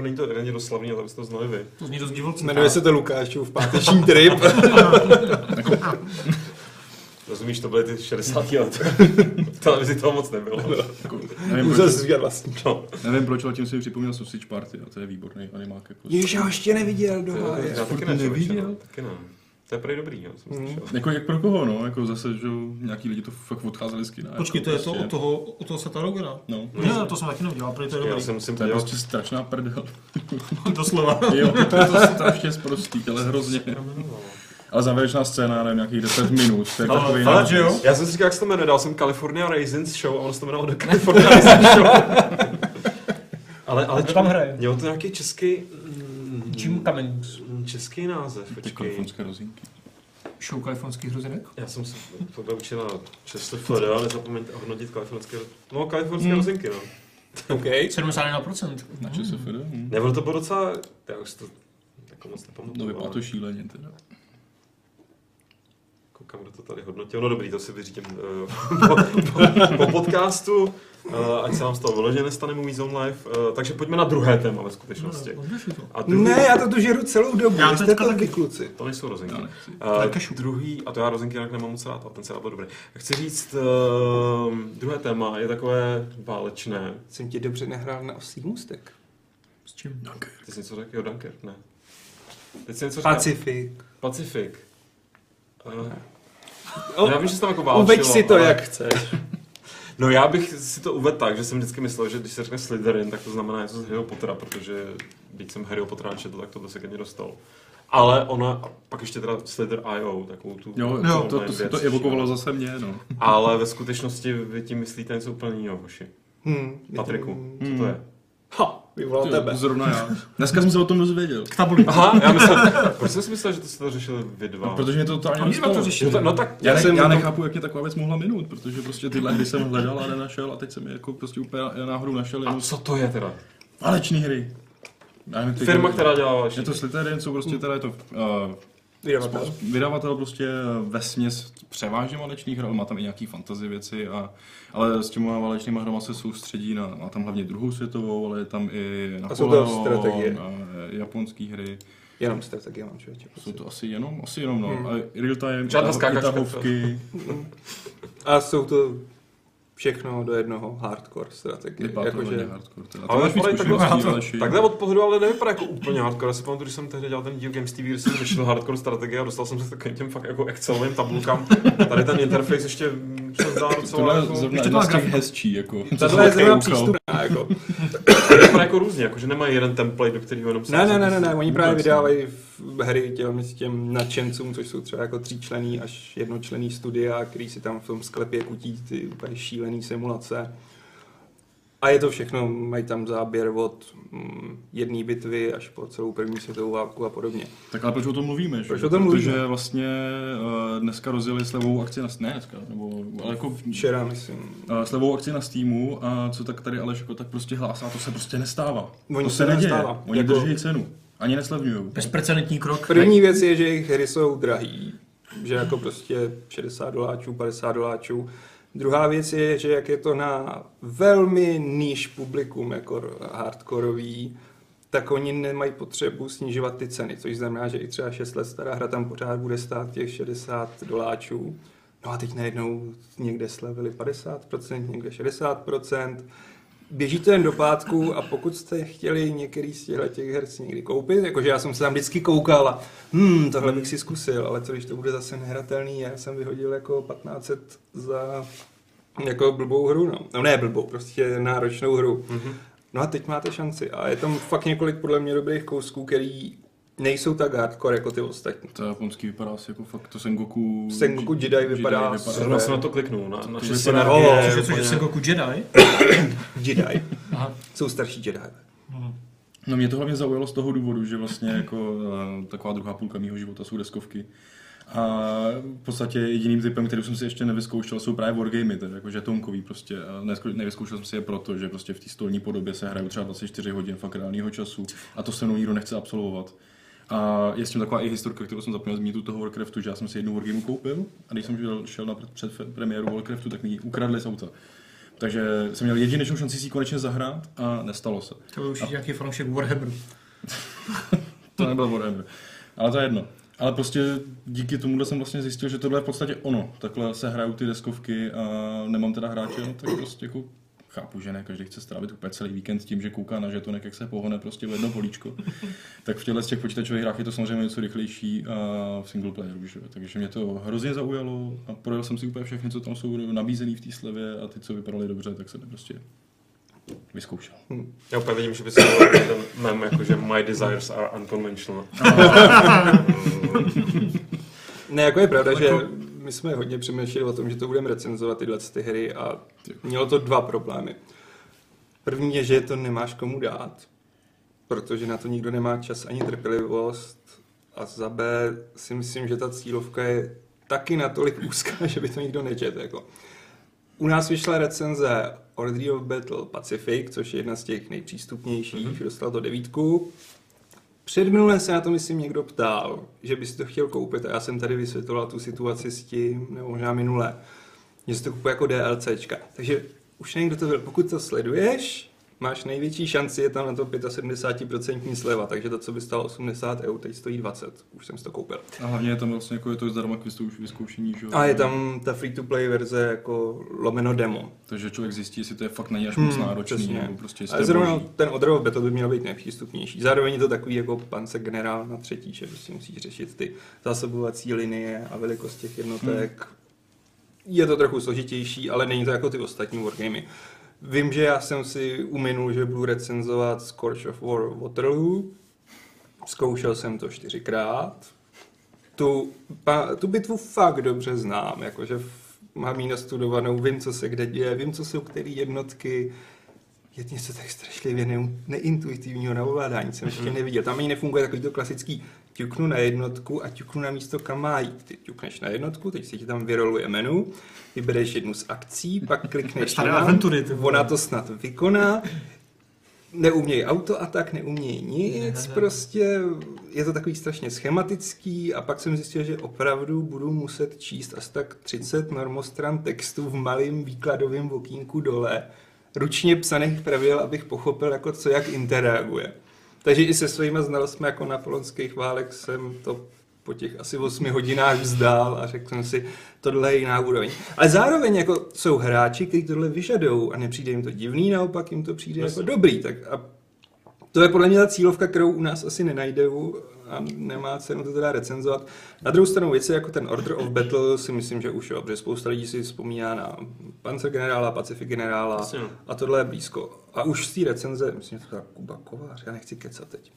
není to evidentně dost slavný, ale byste to znali vy. To zní dost divoce. Jmenuje se to Lukášův páteční trip. Rozumíš, to byly ty 60. let. V televizi toho moc nebylo. Nevím proč, ale tím si připomněl Sausage Party, a to je výborný animák. Ježiš, já ho ještě neviděl, doha. Já taky neviděl. To je prej dobrý, jo, jsem slyšel. Jako jak pro koho, no, jako zase, že nějaký lidi to fakt odcházeli z kina. Počkej, to je prostě... to od toho Satarogena? No. Ne, to jsem taky neudělal, prej to je dobrý. To je prostě strašná prdel. Doslova. Jo, to je to strašně sprostý, ale hrozně. Ale závěrečná scéna, nevím, nějakých 10 minut, to je takový... Ale jo? Já jsem si říkal, jak se to jmenuje, dal jsem California Raisins Show a ono se to jmenovalo The California Raisins Show. Ale tam hraje. Mělo to nějaký český... Jim Cummings. Český název, počkej. Ty kalifornské rozinky. Show kalifornských rozinek? Já jsem se učila často fledal, nezapomeňte hodnotit kalifornské rozinky. No, kalifornské rozinky, no. OK. 71%. Na často fledal. Nebo to bylo docela... Já už to jako moc nepamatuju. No vypadá to šíleně teda. Koukám, kdo to tady hodnotil. No dobrý, to si vyřídím po podcastu. Ať se nám z toho vyloženě nestane MovieZone Live. Takže pojďme na druhé téma ve skutečnosti. Ne, já to tu žeru celou dobu. Já jste taky kluci. To nejsou rozinky. Druhý, a to já rozinky jinak nemám moc rád, a ten se byl dobrý. Chci říct, druhé téma je takové válečné. Jsem ti dobře nehrál na Osí můstek. S čím? Dunkerk. Ty jsi něco řekl? Jo, Dunkerk, ne. Pacific. Já vím, že jsem jako válčil. Uveď si to, jak chceš. No já bych si to uvedl tak, že jsem vždycky myslel, že když se řekne Slytherin, tak to znamená něco z Harryho Pottera, protože když jsem Harryho Pottera četl, tak tohle se ke mně dostalo. Ale ona, pak ještě teda Slither.io, takovou tu... Jo, to evokovalo zase mě, no. Ale ve skutečnosti vy tím myslíte něco úplně jiného, hoši. Patriku, co to je? Ha, vyvolal tebe. Zrovna já. Dneska jsem se o tom dozvěděl. K tabuli. Aha, já myslím, proč jsem si myslel, že to jste to řešili vy dva? No, protože mě to totálně nestalo. No, tak já nechápu, jak mě taková věc mohla minout, protože prostě tyhle hry jsem hledal a nenašel a teď jsem je jako prostě úplně náhodou našel. A co to je teda? Váleční hry. Firma, která dělá válečný. Je to Slytherin, jsou prostě teda, je to vydavatel prostě vesměs převážně válečných hral, má tam i nějaký fantasy věci, ale s těma válečnýma hrama se soustředí má tam hlavně druhou světovou, ale je tam i Napoleon, japonský hry. Jenom strategie mám, člověče. Jsou to asi jenom, no. A real time, tahovky. A jsou to... Všechno do jednoho hardcore strategie. Jakože... hardcore, ale takhle od pohledu, ale nevypadá jako úplně hardcore. Já si pamatuju, když jsem tehdy dělal ten díl Games TV, když jsem řešil hardcore strategie a dostal jsem se takovým těm fakt jako Excelovým tabulkám. Tady ten interface ještě se zdá docela... Tohle je hezčí. Tohle je zrovna přístupná, jako. To vypadá jako různě, jakože nemají jeden template, do kterého jenom... Ne, oni právě vydávají hry těm nadšencům, což jsou třeba jako tříčlenný až jednočlenný studia, který si tam v tom sklepě kutí ty úplně šílený simulace. A je to všechno, mají tam záběr od jedné bitvy až po celou první světovou válku a podobně. Tak ale proč o tom mluvíme? Protože vlastně dneska rozjeli slevovou akci na Steamu, včera myslím. Slevovou akci na Steamu a co tak tady Aleš tak prostě hlásá, to se prostě nestává. To se neděje, oni drží cenu. Ani neslevňují. Bezprecedentní krok. První věc je, že jejich hry jsou drahý. Že jako prostě $60, $50. Druhá věc je, že jak je to na velmi níž publikum, jako hardkorový, tak oni nemají potřebu snižovat ty ceny, což znamená, že i třeba 6 let stará hra tam pořád bude stát těch $60. No a teď najednou někde slevili 50%, někde 60%. Běží to jen do pátku a pokud jste chtěli některý z těch her si někdy koupit, jakože já jsem se tam vždycky koukal a tohle bych si zkusil, ale co když to bude zase nehratelný, já jsem vyhodil jako 1500 za jako blbou hru, no ne blbou, prostě náročnou hru. Mm-hmm. No a teď máte šanci a je tam fakt několik podle mě dobrých kousků, který nejsou tak hardcore jako ty ostatní. To japonský vypadá asi jako fakt to Sengoku Jidai vypadá. Zrovna jsem na to kliknul. Cože Sengoku Jidai? Jidai. Aha. Jsou starší Jedi. No mě to hlavně zaujalo z toho důvodu, že vlastně jako taková druhá půlka mýho života jsou deskovky. A v podstatě jediným typem, který jsem si ještě nevyzkoušel, jsou právě wargamy, takže jako žetonkový prostě. Nevyzkoušel jsem si je proto, že prostě v té stolní podobě se hrají třeba 24 hodin fakt reálného času a to se mnou nikdo nechce absolvovat. A je s tím taková i historka, kterou jsem zapomněl zmínit u toho Warcraftu, že já jsem si jednu wargame koupil a když jsem šel na předpremiéru Warcraftu, tak mi ji ukradli z auta. Takže jsem měl jedinečnou šanci si ji konečně zahrát a nestalo se. To byl už nějaký fanoušek Warhammeru. To nebyl Warhammer, ale to je jedno. Ale prostě díky tomuhle jsem vlastně zjistil, že tohle je v podstatě ono. Takhle se hrajou ty deskovky a nemám teda hráče, tak prostě jako... Chápu, že ne, každý chce strávit úplně celý víkend s tím, že kouká na žetonek, jak se pohone prostě v jedno políčko. Tak v těchto z těch počítačových hrách je to samozřejmě něco rychlejší a v single playeru, že? Takže mě to hrozně zaujalo a projel jsem si úplně všechny, co tam jsou nabízený v té slevě a ty, co vypadaly dobře, tak se to prostě vyzkoušel. Já úplně vidím, že by se ten mem, jakože my desires are unconventional. Ne, jako je pravda, že... My jsme hodně přemýšleli o tom, že to budeme recenzovat tyhle ty hry a mělo to dva problémy. První je, že to nemáš komu dát, protože na to nikdo nemá čas ani trpělivost a za B si myslím, že ta cílovka je taky natolik úzká, že by to nikdo nečet. Jako. U nás vyšla recenze Order of Battle Pacific, což je jedna z těch nejpřístupnějších, dostala to 9. Předminule se na to, myslím, někdo ptal, že by si to chtěl koupit a já jsem tady vysvětloval tu situaci s tím, nebo možná minule, že si to kupuje jako DLCčka. Takže už nevím, kdo to byl. Pokud to sleduješ, máš největší šanci, je tam na to 75% sleva, takže to, co by stalo 80 €, teď stojí 20, už jsem si to koupil. A hlavně je tam vlastně jako je to zdarma k vyzkoušení, že? A je tam ta free-to-play verze jako lomeno demo. Takže člověk zjistí, jestli to je fakt na něj až moc náročný, nebo prostě ale zrovna ten odrovov by to by měl být nepřístupnější. Zároveň je to takový jako pancek generál na třetí, že prostě musíš řešit ty zásobovací linie a velikost těch jednotek. je to trochu složitější, ale není to jako ty ostatní wargamey. Vím, že já jsem si uminul, že budu recenzovat Scorch of War Waterloo. Zkoušel jsem to 4krát. Tu bitvu fakt dobře znám, jakože mám ji nastudovanou, vím, co se kde děje, vím, co jsou které jednotky. Je něco tak strašlivě neintuitivního na ovládání, jsem ještě neviděl. Tam ani nefunguje takový to klasický ťuknu na jednotku a ťuknu na místo, kam má jít. Ty ťukneš na jednotku, teď si ti tam vyroluje menu, vybereš jednu z akcí, pak klikneš na, ona to snad vykoná. Neumějí autoatak, neumějí nic, prostě je to takový strašně schematický a pak jsem zjistil, že opravdu budu muset číst asi tak 30 normostran textu v malém výkladovém okýnku dole, ručně psaných pravidel, abych pochopil, jako co jak interaguje. Takže i se svýma znalostmi jako napoleonských válek jsem to po těch asi 8 hodinách vzdál a řekl jsem si, tohle je jiná úroveň. Ale zároveň jako jsou hráči, kteří tohle vyžadují a nepřijde jim to divný, naopak jim to přijde jako dobrý. Tak a to je podle mě ta cílovka, kterou u nás asi nenajdou a nemá cenu to teda recenzovat. Na druhou stranu věci jako ten Order of Battle si myslím, že už jo, protože spousta lidí si vzpomíná na Panzer generála, Pacific generála a tohle je blízko. A už z té recenze, myslím, že to je Kuba Kovář, já nechci kecat teď.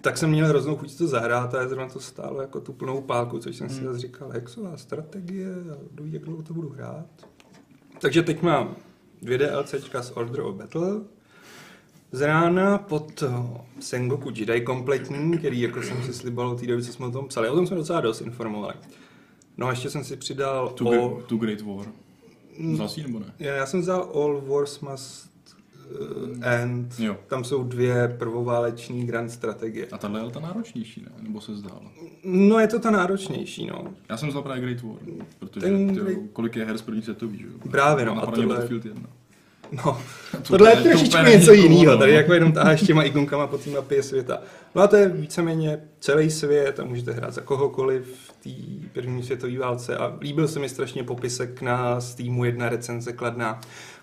Tak jsem měl hroznou chuť to zahrát a zrovna to stálo jako tu plnou pálku, což jsem si zase říkal, hexová strategie, doví, jak dlouho to budu hrát. Takže teď mám 2 DLCčka z Order of Battle, z rána pod Sengoku Jidai kompletní, který jako jsem si slibal od té doby, co jsme o tom psali. O tom jsme docela dost informovali. No a ještě jsem si přidal To Great War. Vzal si nebo ne? Já jsem vzal All Wars Must End. Jo. Tam jsou 2 prvováleční grand strategie. A tahle je ta náročnější, ne? Nebo se zdála? No je to ta náročnější, no. Já jsem vzal právě Great War, protože kolik je her z první světový, že jo? Právě, no. A no, tohle je trošičku něco jiného, tady jako jenom táháš těma ikonkama po té mapě světa. No a to je víceméně celý svět a můžete hrát za kohokoliv v té první světové válce a líbil se mi strašně popisek na Steamu 1 recenze kladná.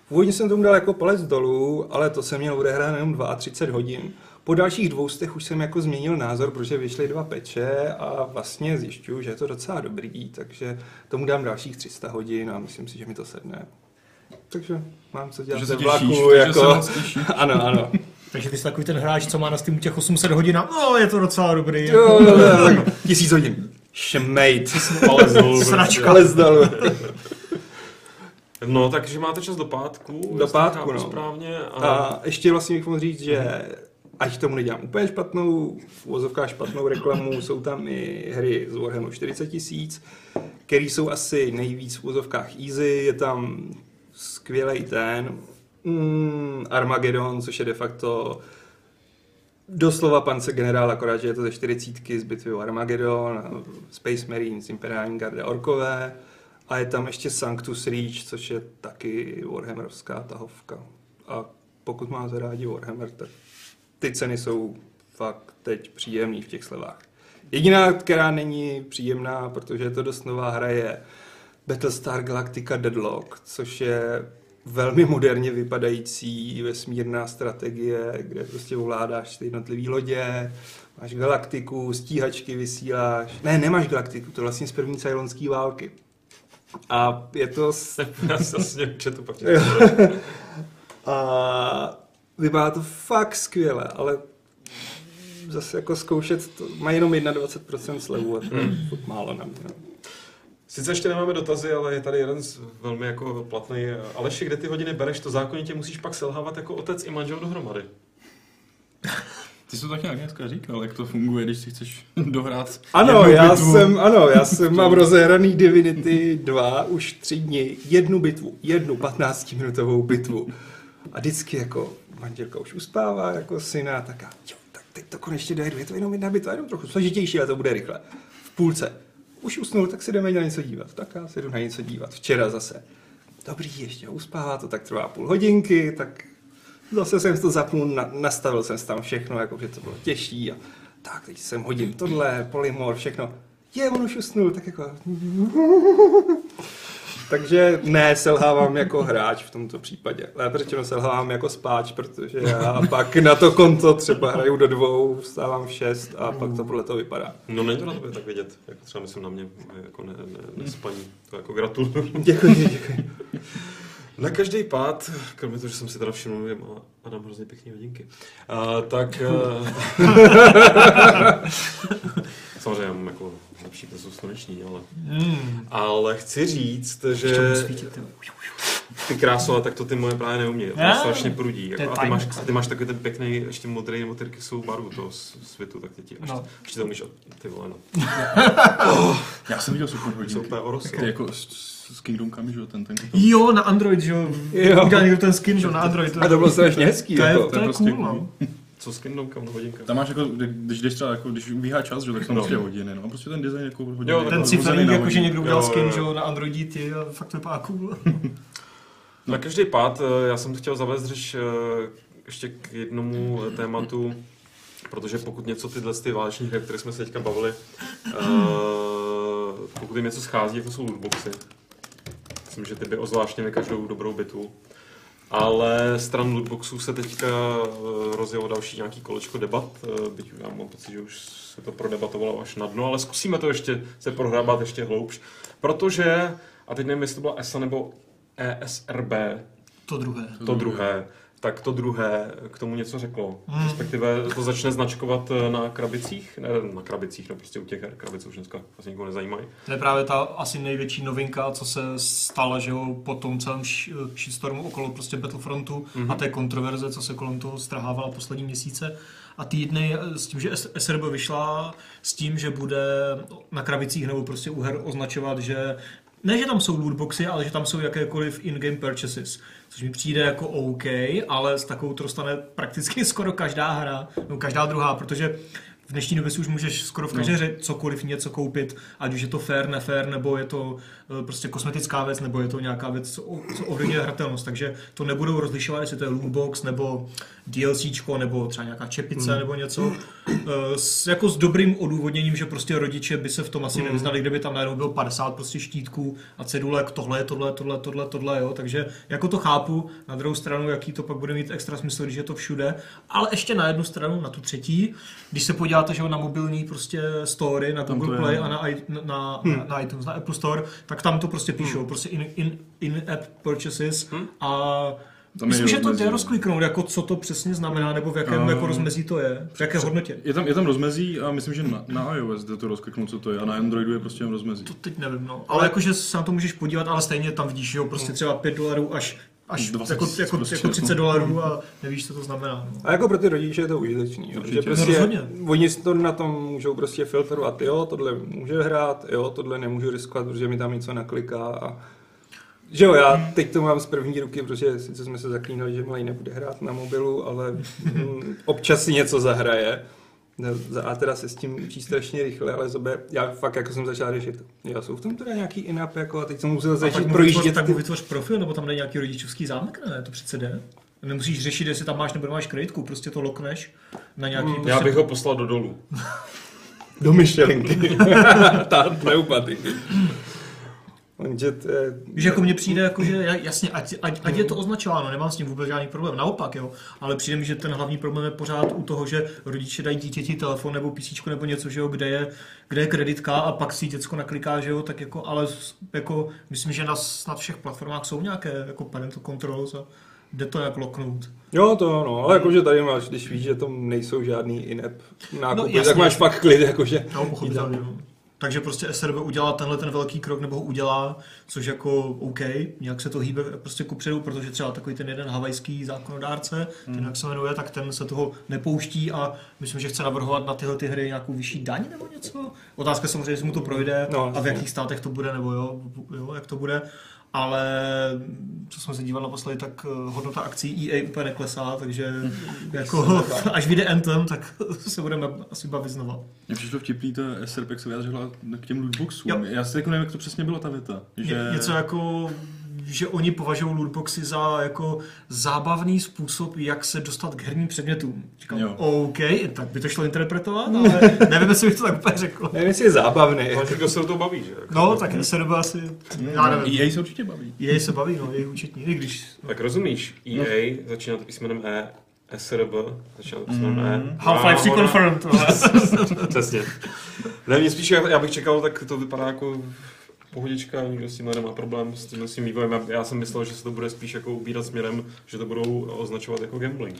Původně jsem tomu dal jako palec dolů, ale to jsem měl odehrát jenom 32 hodin. Po dalších 200 už jsem jako změnil názor, protože vyšly 2 peče a vlastně zjišťuju, že je to docela dobrý, takže tomu dám dalších 300 hodin a myslím si, že mi to sedne. Takže mám co dělat ve vlaku, jako... Ano. Takže ty jsi takový ten hráč, co má na Steamu těch 800 hodin a je to docela dobrý. Jo, 1000 hodin. Šmejt. Sračka. Ale zdal. No, takže máte čas do pátku. Do pátku, no. Správně, a ještě vlastně bych mohl říct, že ať tomu nedělám úplně špatnou, v uvozovkách špatnou reklamu, jsou tam i hry z Warhammeru 40 000, které jsou asi nejvíc v uvozovkách easy, je tam skvělej ten Armageddon, což je de facto doslova Panzer generál, akorát, že je to ze 40 z bitvy o Armageddon, Space Marines, Imperiální garda orkové a je tam ještě Sanctus Reach, což je taky warhammerovská tahovka. A pokud máte rádi Warhammer, tak ty ceny jsou fakt teď příjemný v těch slevách. Jediná, která není příjemná, protože je to dost nová hra, je Battlestar Galactica Deadlock, což je velmi moderně vypadající vesmírná strategie, kde prostě ovládáš ty jednotlivý lodě, máš galaktiku, stíhačky vysíláš. Ne, nemáš galaktiku, to je vlastně z první cylonské války. A je to... A vypadá to fakt skvěle, ale zase jako zkoušet to... Mají jenom 21% slevu a to je málo na mě. Sice ještě nemáme dotazy, ale je tady jeden z velmi jako platný. Aleši, kde ty hodiny bereš, to zákonitě musíš pak selhávat jako otec i manžel dohromady. Ty jsi to tak nějak dneska říkal, jak to funguje, když si chceš dohrát. Ano, já jsem mám rozehraný Divinity 2 už 3 dny, jednu 15-minutovou bitvu. A vždycky jako manželka už uspává, jako syna, taká, jo, tak teď to konečně dojedu, je to jenom jedna bitva, jenom trochu složitější, ale to bude rychle. V půlce. Už usnul, tak si jdeme na něco dívat. Tak já si jdu na něco dívat. Včera zase. Dobrý, ještě uspává, to tak trvá 30 minut, tak zase jsem to zapnul, nastavil jsem tam všechno, jakože to bylo těžší. A tak, teď jsem hodím tohle, polymor, všechno. On už usnul, tak jako... Takže ne, selhávám jako hráč v tomto případě. Lépe řečeno selhávám jako spáč, protože já pak na to konto třeba hraju do 2, vstávám v 6 a pak to podle toho vypadá. No není to na tobě tak vidět, jako třeba myslím na mě, jako nespaní. To jako gratuluju. Děkuji. Na každý pád, kromě toho, že jsem si teda všiml, že má Adam hrozně pěkný hodinky, samozřejmě já mám jako lepší, to jsou sluneční, ale chci říct, že ty krásové, tak to ty moje právě neumějí, to je strašně prudí. Jako, a ty máš takový ten pěkný, ještě modrý, nebo ty jsou barvu toho světu, tak teď ještě to umíš od ty vole, no. Já jsem viděl suchou hodinky. Jsou úplně orosy. S Kingdomkami, že jo, ten jo, na Android, že jo, udělal ten skin, že jo, na Android. To, a to bylo strašně hezký, to je prostě cool, no. Co s Kingdomkami, no hodinka? Tam máš jako, když třeba, jako, když ubíhá čas, že jo, tak tam prostě hodiny, no, a prostě ten design jako hodiny. Jo, ten cifrník, jako, že někdo udělal skin, že jo, na Androidi, ty, a fakt to vypadá cool. Na každý pád, já jsem to chtěl zavést, řeš, ještě k jednomu tématu, protože pokud něco tyhle ty váleční hry, které jsme se teďka bavili, pokud jim něco schází, jako jsou lootboxy. Myslím, že ty by ozvláštnili každou dobrou bitvu. Ale stran lootboxů se teďka rozjelo další nějaký kolečko debat. Byť já mám pocit, že už se to prodebatovalo až na dno, ale zkusíme to ještě se prohrábat ještě hloubš. Protože, a teď nevím, jestli to byla ESA nebo ESRB. To druhé. Tak to druhé k tomu něco řeklo. Respektive to začne značkovat na krabicích. Ne, na krabicích, no prostě u těch krabic už dneska vlastně nikoho nezajímají. To je právě ta asi největší novinka, co se stala, že jo, po tom celém shitstormu okolo prostě Battlefrontu a té kontroverze, co se kolem toho strhávala poslední měsíce. A týdny s tím, že SRB vyšla s tím, že bude na krabicích nebo prostě u her označovat, že ne, že tam jsou lootboxy, ale že tam jsou jakékoliv in-game purchases, což mi přijde jako OK, ale s takovou to dostane prakticky skoro každá hra, no každá druhá, protože v dnešní době si už můžeš skoro v každé hře cokoliv něco koupit, ať už je to fair, nefér, nebo je to prostě kosmetická věc, nebo je to nějaká věc, co ovlivňuje hratelnost, takže to nebudou rozlišovat, jestli to je lootbox, nebo DLCčko, nebo třeba nějaká čepice, nebo něco, jako s dobrým odůvodněním, že prostě rodiče by se v tom asi nevyznali, kdyby tam najednou bylo 50 prostě štítků a cedulek, tohle, jo, takže jako to chápu, na druhou stranu, jaký to pak bude mít extra smysl, když je to všude, ale ještě na jednu stranu, na tu třetí, když se podíváte, že na mobilní prostě story, na Google Play a na iTunes, na Apple Store, tak tam to prostě píšou, prostě in-app purchases a myslím, že to jde rozkliknout, jako co to přesně znamená, nebo v jakém jako rozmezí to je, v jaké hodnotě. Je tam rozmezí a myslím, že na iOS jde to rozkliknout, co to je, a na Androidu je prostě rozmezí. To teď nevím, no, ale jakože se na to můžeš podívat, ale stejně tam vidíš, jo, prostě třeba $5 až 20, jako $30 a nevíš, co to znamená. No. A jako pro ty rodiče je to užitečný, jo? Že prostě oni to na tom můžou prostě filtrovat, jo, tohle může hrát, jo, tohle nemůžu riskovat, protože mi tam něco nakliká a... Že jo, já teď to mám z první ruky, protože sice jsme se zaklínali, že malý nebude hrát na mobilu, ale občas si něco zahraje. A teda se s tím učí strašně rychle, ale zobe, já fakt jako jsem začal řešit, já jsou v tom teda nějaký in-app, jako a teď jsem musel začít projíždět. Tak mu vytvoř profil, nebo tam jde nějaký rodičovský zámek, ne, to přece jde. Nemusíš řešit, jestli tam máš nebo nemáš kreditku, prostě to lokneš na nějaký... Já bych ho poslal do dolů. Do myšlenky. Ta pneumaty. Víš, jako mně přijde, jako, že jasně, ať je to označováno, nemám s tím vůbec žádný problém, naopak, jo, ale přijde mi, že ten hlavní problém je pořád u toho, že rodiče dají dítěti telefon nebo písíčku nebo něco, že jo, kde je kreditka a pak si děcko nakliká, že jo, tak jako, ale jako, myslím, že na snad všech platformách jsou nějaké jako parental controls a jde to jak loknout. Jo, to ano, ale jakože tady máš, když víš, že tam nejsou žádný in-app nákupy, tak máš fakt klid, jakože. No, takže prostě SRB udělá tenhle ten velký krok, nebo ho udělá, což jako OK, nějak se to hýbe prostě kupředu, protože třeba takový ten jeden havajský zákonodárce, ten jak se jmenuje, tak ten se toho nepouští a myslím, že chce navrhovat na tyhle ty hry nějakou vyšší daň nebo něco. Otázka samozřejmě, jestli mu to projde a v jakých státech to bude, nebo jo, jak to bude. Ale co jsme se díval naposledy, tak hodnota akcí EA úplně neklesá, takže jako, až vyjde Anthem, tak se budeme asi bavit znova. Mně přišlo vtipný, to SRP se vyjádřila k těm lootboxům. Já si jako nevím, jak to přesně bylo ta věta. Že... Něco jako... že oni považují lootboxy za jako zábavný způsob, jak se dostat k herním předmětům. Říkám, jo. OK, tak by to šlo interpretovat, ale nevím, jestli bych to tak úplně řekl. Nevím, jestli je zábavný. Ale kdo se do toho baví, že? No, tak se doba asi... EA se určitě baví. EA se baví, no, EA určitě, i když... Tak rozumíš, EA začíná to písmenem E, ESRB začíná to písmenem E. Half-Life 3 confirmed. Přesně. Nevím, spíš já bych čekal, tak to vypadá jako... Pohodička, nikdo s tím nemá problém s tímhle svým vývojem. Já jsem myslel, že se to bude spíš jako ubírat směrem, že to budou označovat jako gambling.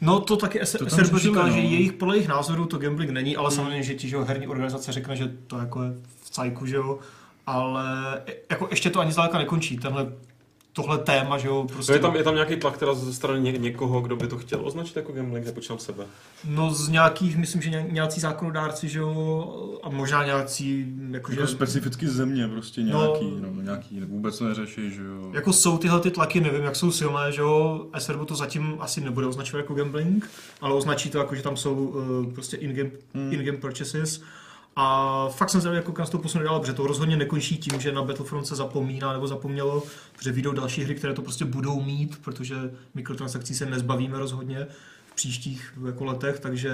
No to taky SRB říká, že jejich, podle jejich názorů to gambling není, ale samozřejmě, že ti herní organizace řekne, že to jako je v cajku, že jo. Ale jako ještě to ani zdaleka nekončí, tohle téma, že jo, prostě... No je tam nějaký tlak teda ze strany někoho, kdo by to chtěl označit jako gambling, nepočítám sebe. No z nějakých, myslím, že nějací zákonodárci, že jo, a možná nějací, jakože... Jako specificky země, prostě nějaký, nějaký, vůbec to neřeší, že jo. Jako jsou tyhle ty tlaky, nevím, jak jsou silné, že jo, SRB to zatím asi nebude označovat jako gambling, ale označí to jako, že tam jsou prostě in-game purchases. A fakt jsem se jako kam z toho posunu dál, protože to rozhodně nekončí tím, že na Battlefront se zapomíná nebo zapomnělo, protože vyjdou další hry, které to prostě budou mít, protože mikrotransakcí se nezbavíme rozhodně v příštích jako letech, takže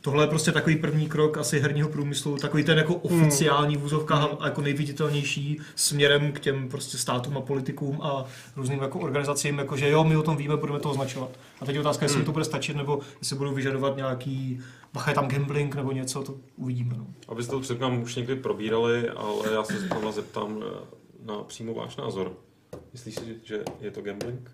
tohle je prostě takový první krok asi herního průmyslu, takový ten jako oficiální vůzovka jako nejviditelnější směrem k těm prostě státům a politikům a různým jako organizacím, jakože jo, my o tom víme, budeme to označovat. A teď je otázka, jestli to bude stačit, nebo jestli budou vyžadovat nějaký bacha, je tam gambling nebo něco, to uvidíme. No. Abyste to před námi už někdy probírali, ale já se tohle zeptám na přímo váš názor. Myslíš si, že je to gambling?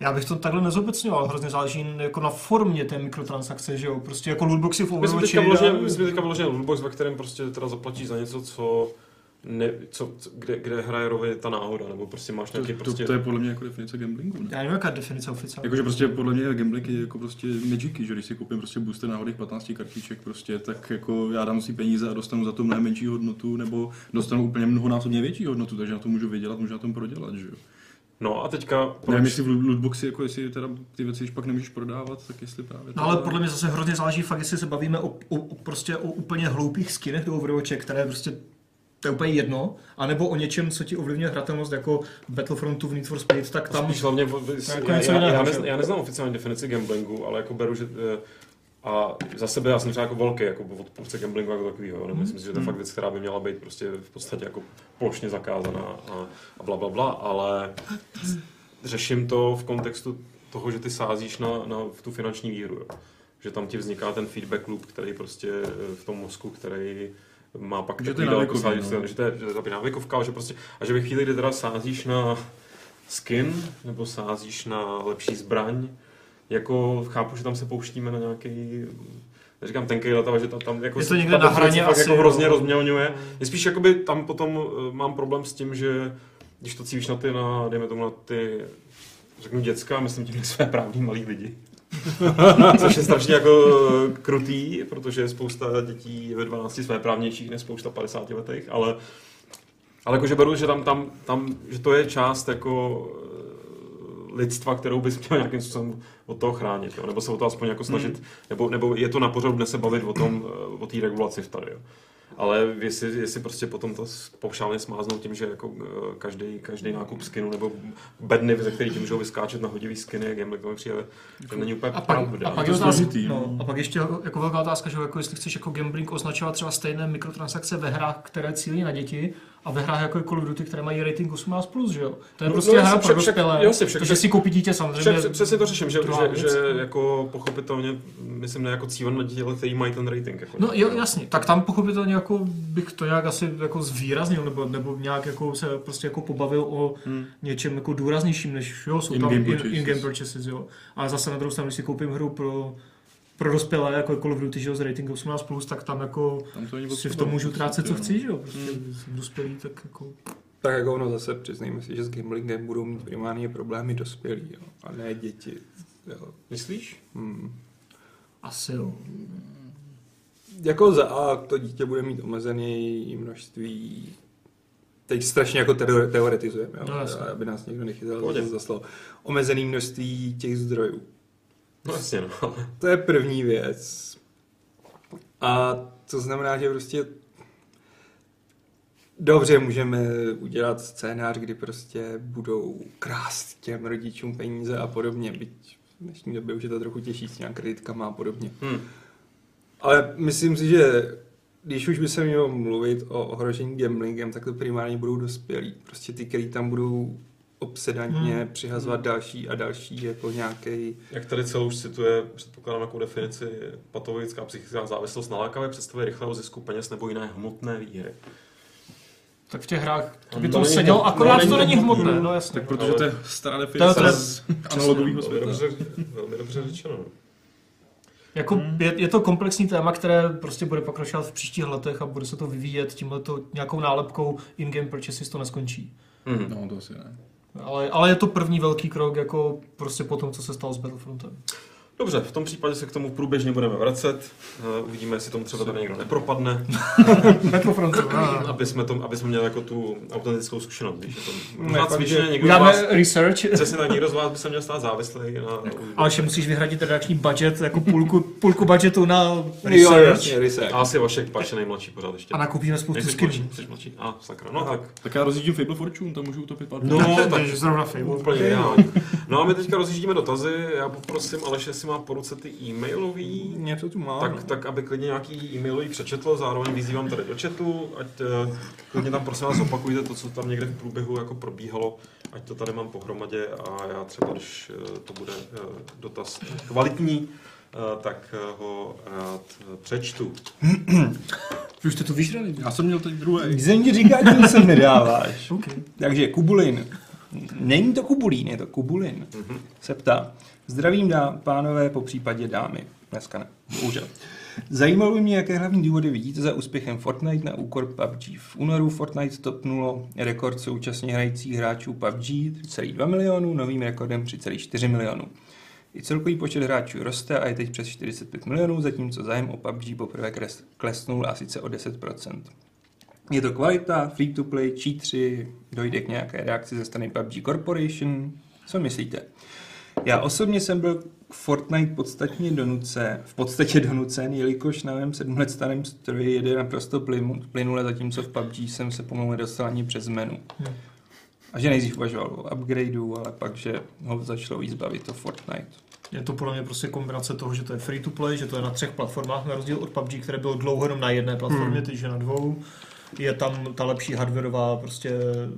Já bych to takhle nezobecňoval, hrozně záleží jako na formě té mikrotransakce, že jo, prostě jako lootboxy v Overwatchi. My jsme teďka vložili lootbox, ve kterém prostě teda zaplatíš za něco, co... Ne, kde hraje roli ta náhoda, nebo prostě máš nějaký prostě... To je podle mě jako definice gamblingu, ne? Já nevím, jaká definice oficiální. Jakože prostě podle mě gambling je jako prostě magicky, že když si koupím prostě booster náhodných 15 kartiček prostě, tak jako já dám si peníze a dostanu za to mnohem menší hodnotu, nebo dostanu úplně mnohonásobně větší hodnotu, takže na to můžu vydělat, můžu na tom prodělat, že jo? No a teďka... Nevím, jestli v lootboxi, jako jestli teda ty věci, když pak nemůžeš prodávat, tak jestli právě... No ale podle mě zase hrozně záleží fakt, jestli se bavíme o úplně hloupých skinech do Overwatche, které prostě to je úplně jedno, anebo o něčem, co ti ovlivňuje hratelnost, jako Battlefrontu v Need for Speed, tak tam... Spíš hlavně, já neznám oficiální definici gamblingu, ale jako beru, že... A za sebe já jsem třeba jako velký jako odpůrce gamblingu jako takovýho, myslím si, že to je fakt věc, která by měla být prostě v podstatě jako plošně zakázaná a blablabla, ale řeším to v kontextu toho, že ty sázíš na tu finanční výhru, jo. Že tam ti vzniká ten feedback loop, který prostě v tom mozku, který má pak takový daleko sázíš, že to je návykovka, že prostě, a že ve chvíli, kdy teda sázíš na skin, nebo sázíš na lepší zbraň, jako chápu, že tam se pouštíme na nějaký, neříkám tenkej let, ale že tam jako je to někde na hraně asi jako hrozně rozmělňuje. Je spíš jakoby tam potom mám problém s tím, že když to cívíš na ty, dejme tomu na ty, řeknu děcka, myslím tím své právní malí lidi. Což je strašně jako krutý, protože je spousta dětí ve 12 svéprávnějších než spousta 50 letech, ale jakože beru, že tam že to je část jako lidstva, kterou bys měl nějakým způsobem od toho chránit, jo? Nebo se o to aspoň jako snažit, nebo je to na pořadu dnes se bavit o té regulaci tady, jo? Ale jestli prostě potom to paušálně smáznou tím, že jako každý nákup skinu nebo bedny, ze kterých můžou vyskáčet na hodivý skiny, jak jemhle k tomu přijde, to není úplně pravda. A pak ještě jako velká otázka, že jako jestli chceš jako gambling označovat třeba stejné mikrotransakce ve hrách, které cílí na děti, a ve hrách jako Call of Duty, které mají rating 18+, že jo? To je prostě hra pro dospělé, protože si koupí dítě samozřejmě. Přesně to řeším, že jako pochopitelně, myslím, ne jako cílen na dítě, ale který mají ten rating. Jako no jo, jasně, tak tam pochopitelně jako bych to nějak asi jako zvýraznil, nebo nějak jako se prostě jako pobavil o něčem jako důraznějším, než jo, jsou in tam in-game purchases, jo. Ale zase na druhou stranu, když si koupím hru pro dospělé, jako Call of Duty, že jo, s rating 18+, tak tam jako tam si v tom můžu trácet, co chci, že jo, prostě dospělí, tak jako... Tak jako ono zase přiznejme si, že s gamblingem budou mít primárně problémy dospělí, jo, a ne děti, jo. Myslíš? Asi jo. Jako za A to dítě bude mít omezený množství... Teď strašně jako teoretizujeme, jo, no, aby nás někdo nechytal za slovo. Omezený množství těch zdrojů. Vlastně, no. To je první věc. A to znamená, že prostě Dobře, můžeme udělat scénář, kdy prostě budou krást těm rodičům peníze a podobně, byť v dnešní době už je to trochu těžší s nějak kreditkama a podobně. Ale myslím si, že když už by se mělo mluvit o ohrožení gamblingem, tak to primárně budou dospělí. Prostě ty, kteří tam budou obsedantně přihazovat další a další jako nějaký. Jak tady celou už cituje, předpokládám jako definici, patologická psychická závislost na lákavé představě rychlého zisku peněz nebo jiné hmotné výhry. Tak v těch hrách by to seděl, akorát to není hmotné, no jasně. Tak protože to je stará definice z analogového světa. Velmi dobře řečeno. Jako je to komplexní téma, které prostě bude pokračovat v příštích letech a bude se to vyvíjet tímhleto nějakou nálepkou in-game purchases to neskončí. No to asi ne. Ale je to první velký krok jako prostě po tom, co se stalo s Battlefrontem. Dobře, v tom případě se k tomu průběžně budeme vracet. Uvidíme, jestli tomu třeba tady někdo nepropadne. aby jsme měli jako tu autentickou zkušenost. Uděláme research. Přesně tak, někdo z vás by se měl stát závislý. Ale že musíš vyhradit redakční budget, jako půlku budgetu na research. A asi Vašek Paše nejmladší pořád ještě. A nakoupíme spoustu skinů. A sakra, no tak. Tak já rozjíždím Fable Fortune, tam můžu utopit pár. No, takže zrovna Fable. No a my teďka rozjíždíme dotazy, já poprosím Aleše, jestli má po ruce ty e-mailový, něco tu má, tak aby klidně nějaký e-mailový přečetlo, zároveň vyzývám tady do chatu, ať klidně tam prosím vás opakujte to, co tam někde v průběhu jako probíhalo, ať to tady mám pohromadě a já třeba, když to bude dotaz kvalitní, tak ho rád přečtu. Už jste to vyžrali, já jsem měl teď druhý. Zemní říká, že se nedáváš. Okay. Takže Kubulin. Není to Kubulín, je to Kubulin. Mm-hmm. Se ptá. Zdravím pánové, po případě dámy. Dneska ne, bohužel. Zajímalo by mě, jaké hlavní důvody vidíte za úspěchem Fortnite na úkor PUBG. V únoru Fortnite topnulo rekord současně hrajících hráčů PUBG 3,2 milionu, novým rekordem 3,4 milionu. I celkový počet hráčů roste a je teď přes 45 milionů, zatímco zájem o PUBG poprvé klesnul a sice o 10%. Je to kvalita, free-to-play, cheatři, dojde k nějaké reakci ze strany PUBG Corporation. Co myslíte? Já osobně jsem byl k Fortnite v podstatě donucen, jelikož na mém 7 let starém stroji jede naprosto plynule, zatímco v PUBG jsem se pomalu nedostal ani přes menu. A že nejdřív uvažoval o upgradeu, ale pak, že ho začalo víc bavit to Fortnite. Je to podle mě prostě kombinace toho, že to je free to play, že to je na 3 platformách, na rozdíl od PUBG, které bylo dlouho jenom na jedné platformě, teď je na 2. Je tam ta lepší hardwareová prostě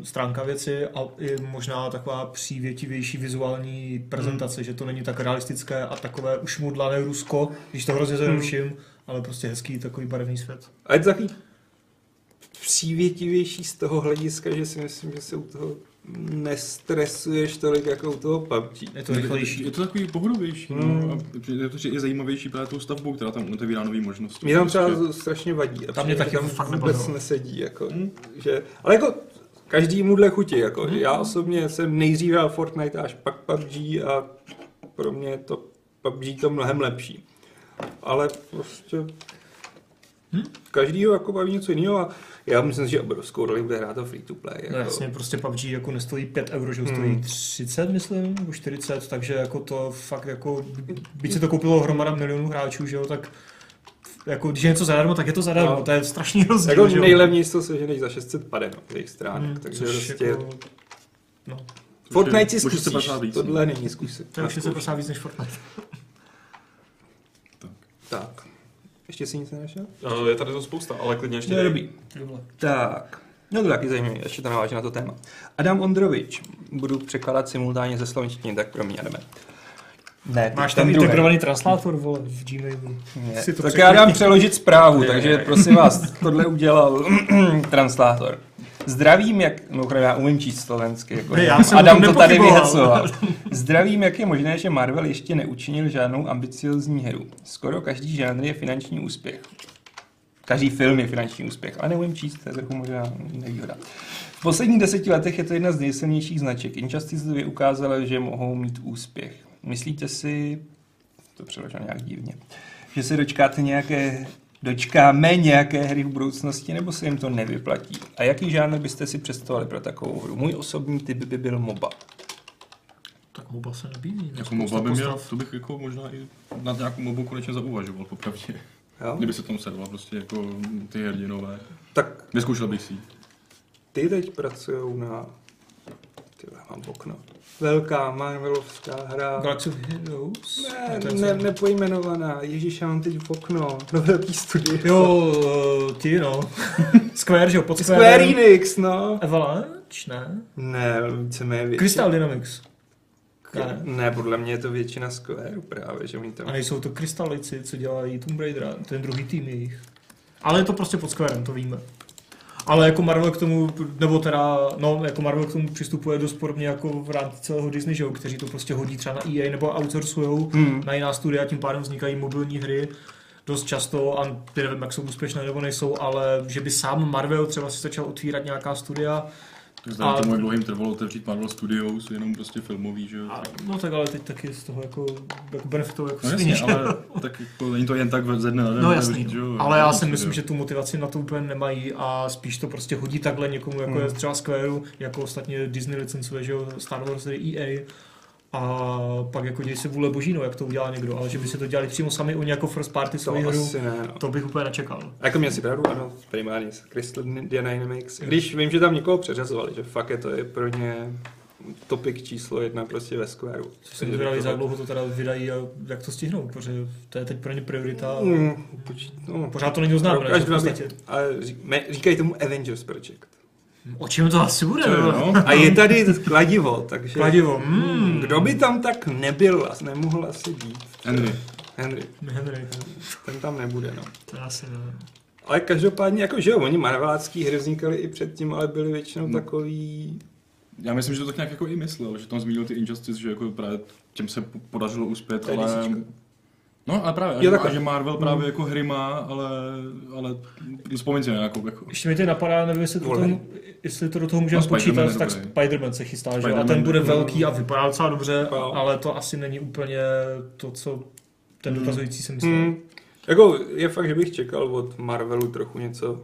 stránka věci a i možná taková přívětivější vizuální prezentace, že to není tak realistické a takové ušmudlané Rusko, když to hrozně zjednoduším, ale prostě hezký takový barevný svět. A je to takový přívětivější z toho hlediska, že si myslím, že se u toho nestresuješ tolik jako u toho PUBG. Je to rychlejší. Je to takový pohodovější. No. Je to je zajímavější právě tou stavbou, která tam otevírá nový možnosti. Mě tam třeba strašně vadí. A tam mě taky tam fakt vůbec nesedí. Jako, že, ale jako každý mudle chutí. Jako, já osobně jsem nejdřív hrál Fortnite až pak PUBG a pro mě to PUBG to mnohem lepší. Ale prostě každýho jako baví něco jiného a já myslím, že obrovskou roli bude hrát to free to play. Jako. No jasně, prostě PUBG jako nestojí 5 €, že stojí 30, myslím, nebo 40, takže jako to fakt jako, byť se to koupilo hromada milionů hráčů, že jo, tak jako, když je něco zadarmo, tak je to zadarmo, no, to je strašný rozdíl. Jako nejlevnější to se, že než za 600 pade na těch stránek, takže prostě... Jako... No. Fortnite si zkusíš, tohle není zkusit. To už se prostě víc než Fortnite. Tak. Ještě si nic nenašel? Je tady to spousta, ale klidně ještě dobrý. Tak, no to taky zajímavé, ještě to naváží na to téma. Adam Ondrovič, budu překládat simultánně ze slovenštiny, tak pro mě, Adame. Ne, máš tam integrovaný translátor, vole, v Gmailu. Tak já dám přeložit zprávu, takže prosím vás, tohle udělal translátor. Zdravím, jak... No já umím číst slovensky, jako Adam to tady vyhecoval. Zdravím, jak je možné, že Marvel ještě neučinil žádnou ambiciozní hru. Skoro každý žánr je finanční úspěch. Každý film je finanční úspěch, ale neumím číst, to je trochu možná nevýhoda. V posledních 10 letech je to jedna z nejsilnějších značek. Injustice ukázala, že mohou mít úspěch. Myslíte si... To přeložil nějak divně. Že se dočkáme nějaké hry v budoucnosti, nebo se jim to nevyplatí? A jaký žánr byste si představovali pro takovou hru? Můj osobní typ by byl MOBA. Tak MOBA se nabízí. Jako MOBA by měl, to bych jako možná i na nějakou MOBu konečně zauvažoval, popravdě. Kdyby se tomu sedla prostě jako ty hrdinové. Tak. Vyzkoušel bych si. ty teď pracujou na... Tyhle, mám okno. Velká Marvelovská hra. Galaxy Heroes? Ne, nepojmenovaná. Ježíš, já mám teď okno. No velký studio. Jo, ty no. Square, že jo, pod Square. Square Enix, no. Avalanche, ne? Ne, víceméně většina. Crystal Dynamics. Ne, podle mě je to většina Square právě, že oni tam... A nejsou to Krystalici, co dělají Tomb Raidera, ten druhý tým jejich. Ale je to prostě pod Squarem, to víme. Ale jako Marvel k tomu, nebo teda, no, jako Marvel k tomu přistupuje dost podobně jako v rámci celého Disney, že jo, kteří to prostě hodí třeba na EA nebo outsourcujou na jiná studia, tím pádem vznikají mobilní hry dost často a nevím, jak jsou úspěšné nebo nejsou, ale že by sám Marvel třeba si začal otvírat nějaká studia. Znamená tomu, jak dlouhým trvalo otevřít Marvel Studios, jenom prostě filmový, že jo? No tak ale teď taky z toho jako benefitové jako svině, no, ale tak jako, není to jen tak ze dne na den. No jasný, nevřít, jo? Ale já si myslím, že tu motivaci na to úplně nemají a spíš to prostě hodí takhle někomu, jako je třeba Squareu, jako ostatně Disney licencuje, že jo, Star Wars, EA. A pak jako děj se vůle boží, no, jak to udělá někdo, ale že by se to dělali přímo sami oni jako first party svoji hru, to bych úplně nečekal. A jako mě asi pravdu, ano, primárně z Crystal Dynamics, když vím, že tam někoho přeřazovali, že fakt je to je pro ně topik číslo 1 prostě ve Squareu. Co se vybrali, za dlouho to teda vydají a jak to stihnou, protože to je teď pro ně priorita. No, pořád to není oznámené, v podstatě. Říkají tomu Avengers Project. O čem to asi bude? No? A je tady kladivo, takže... Kladivo. Kdo by tam tak nebyl, nemohl asi být. Henry. Ten tam nebude, no. To asi ne. Ale každopádně, jako že jo, oni marvelácký hry vznikaly i předtím, ale byly většinou takový... Já myslím, že to tak nějak jako i myslel, že tam zmínil ty Injustice, že jako právě těm se podařilo uspět, ale... No, ale právě, a že Marvel právě jako hry má, ale vzpomeň si nějakou jako... Ještě mi tě napadá, nevím, jestli to do toho můžeme počítat, tak Spider-Man se chystá, že? A ten bude velký a vypadá docela dobře, ale to asi není úplně to, co ten dotazující si myslí. Jako je fakt, že bych čekal od Marvelu trochu něco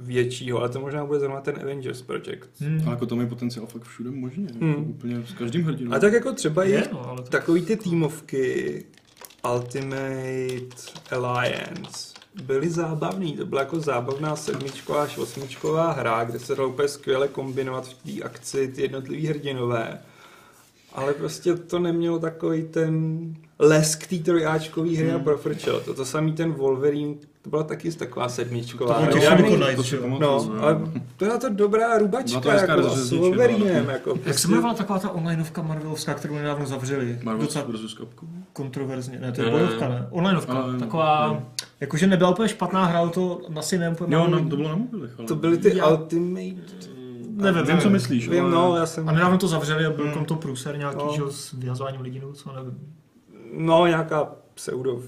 většího, ale to možná bude zrovna ten Avengers Project. A jako to mají potenciál fakt všude možně, jako úplně s každým hrdinou. A tak jako třeba i takový ty týmovky, Ultimate Alliance byly zábavný, to byla jako zábavná 7 až 8 hra, kde se dalo úplně skvěle kombinovat v té akci ty jednotlivý hrdinové, ale prostě to nemělo takový ten lesk té trojáčkový hry a profrčelo to. To samý ten Wolverine, to byla taky taková 7 hra. Ale byla to dobrá rubačka jako s Wolverinem. Jak se jmenovala taková ta onlineovka marvelovská, kterou nedávno zavřeli? Marvelovská vs. Capcom? Kontroverzně, ne, to je bojovka, ne? Onlineovka, taková... Jakože nebyla úplně špatná hra, to asi neúplně... Jo, to bylo na mobilech, ale... To byly ty Ultimate... Nevím, co myslíš. Vím, no, já jsem... A nedávno to zavřeli a byl tam to průser nějaký, že s vyhazováním lidí, co nevím. No, nějaká pseudo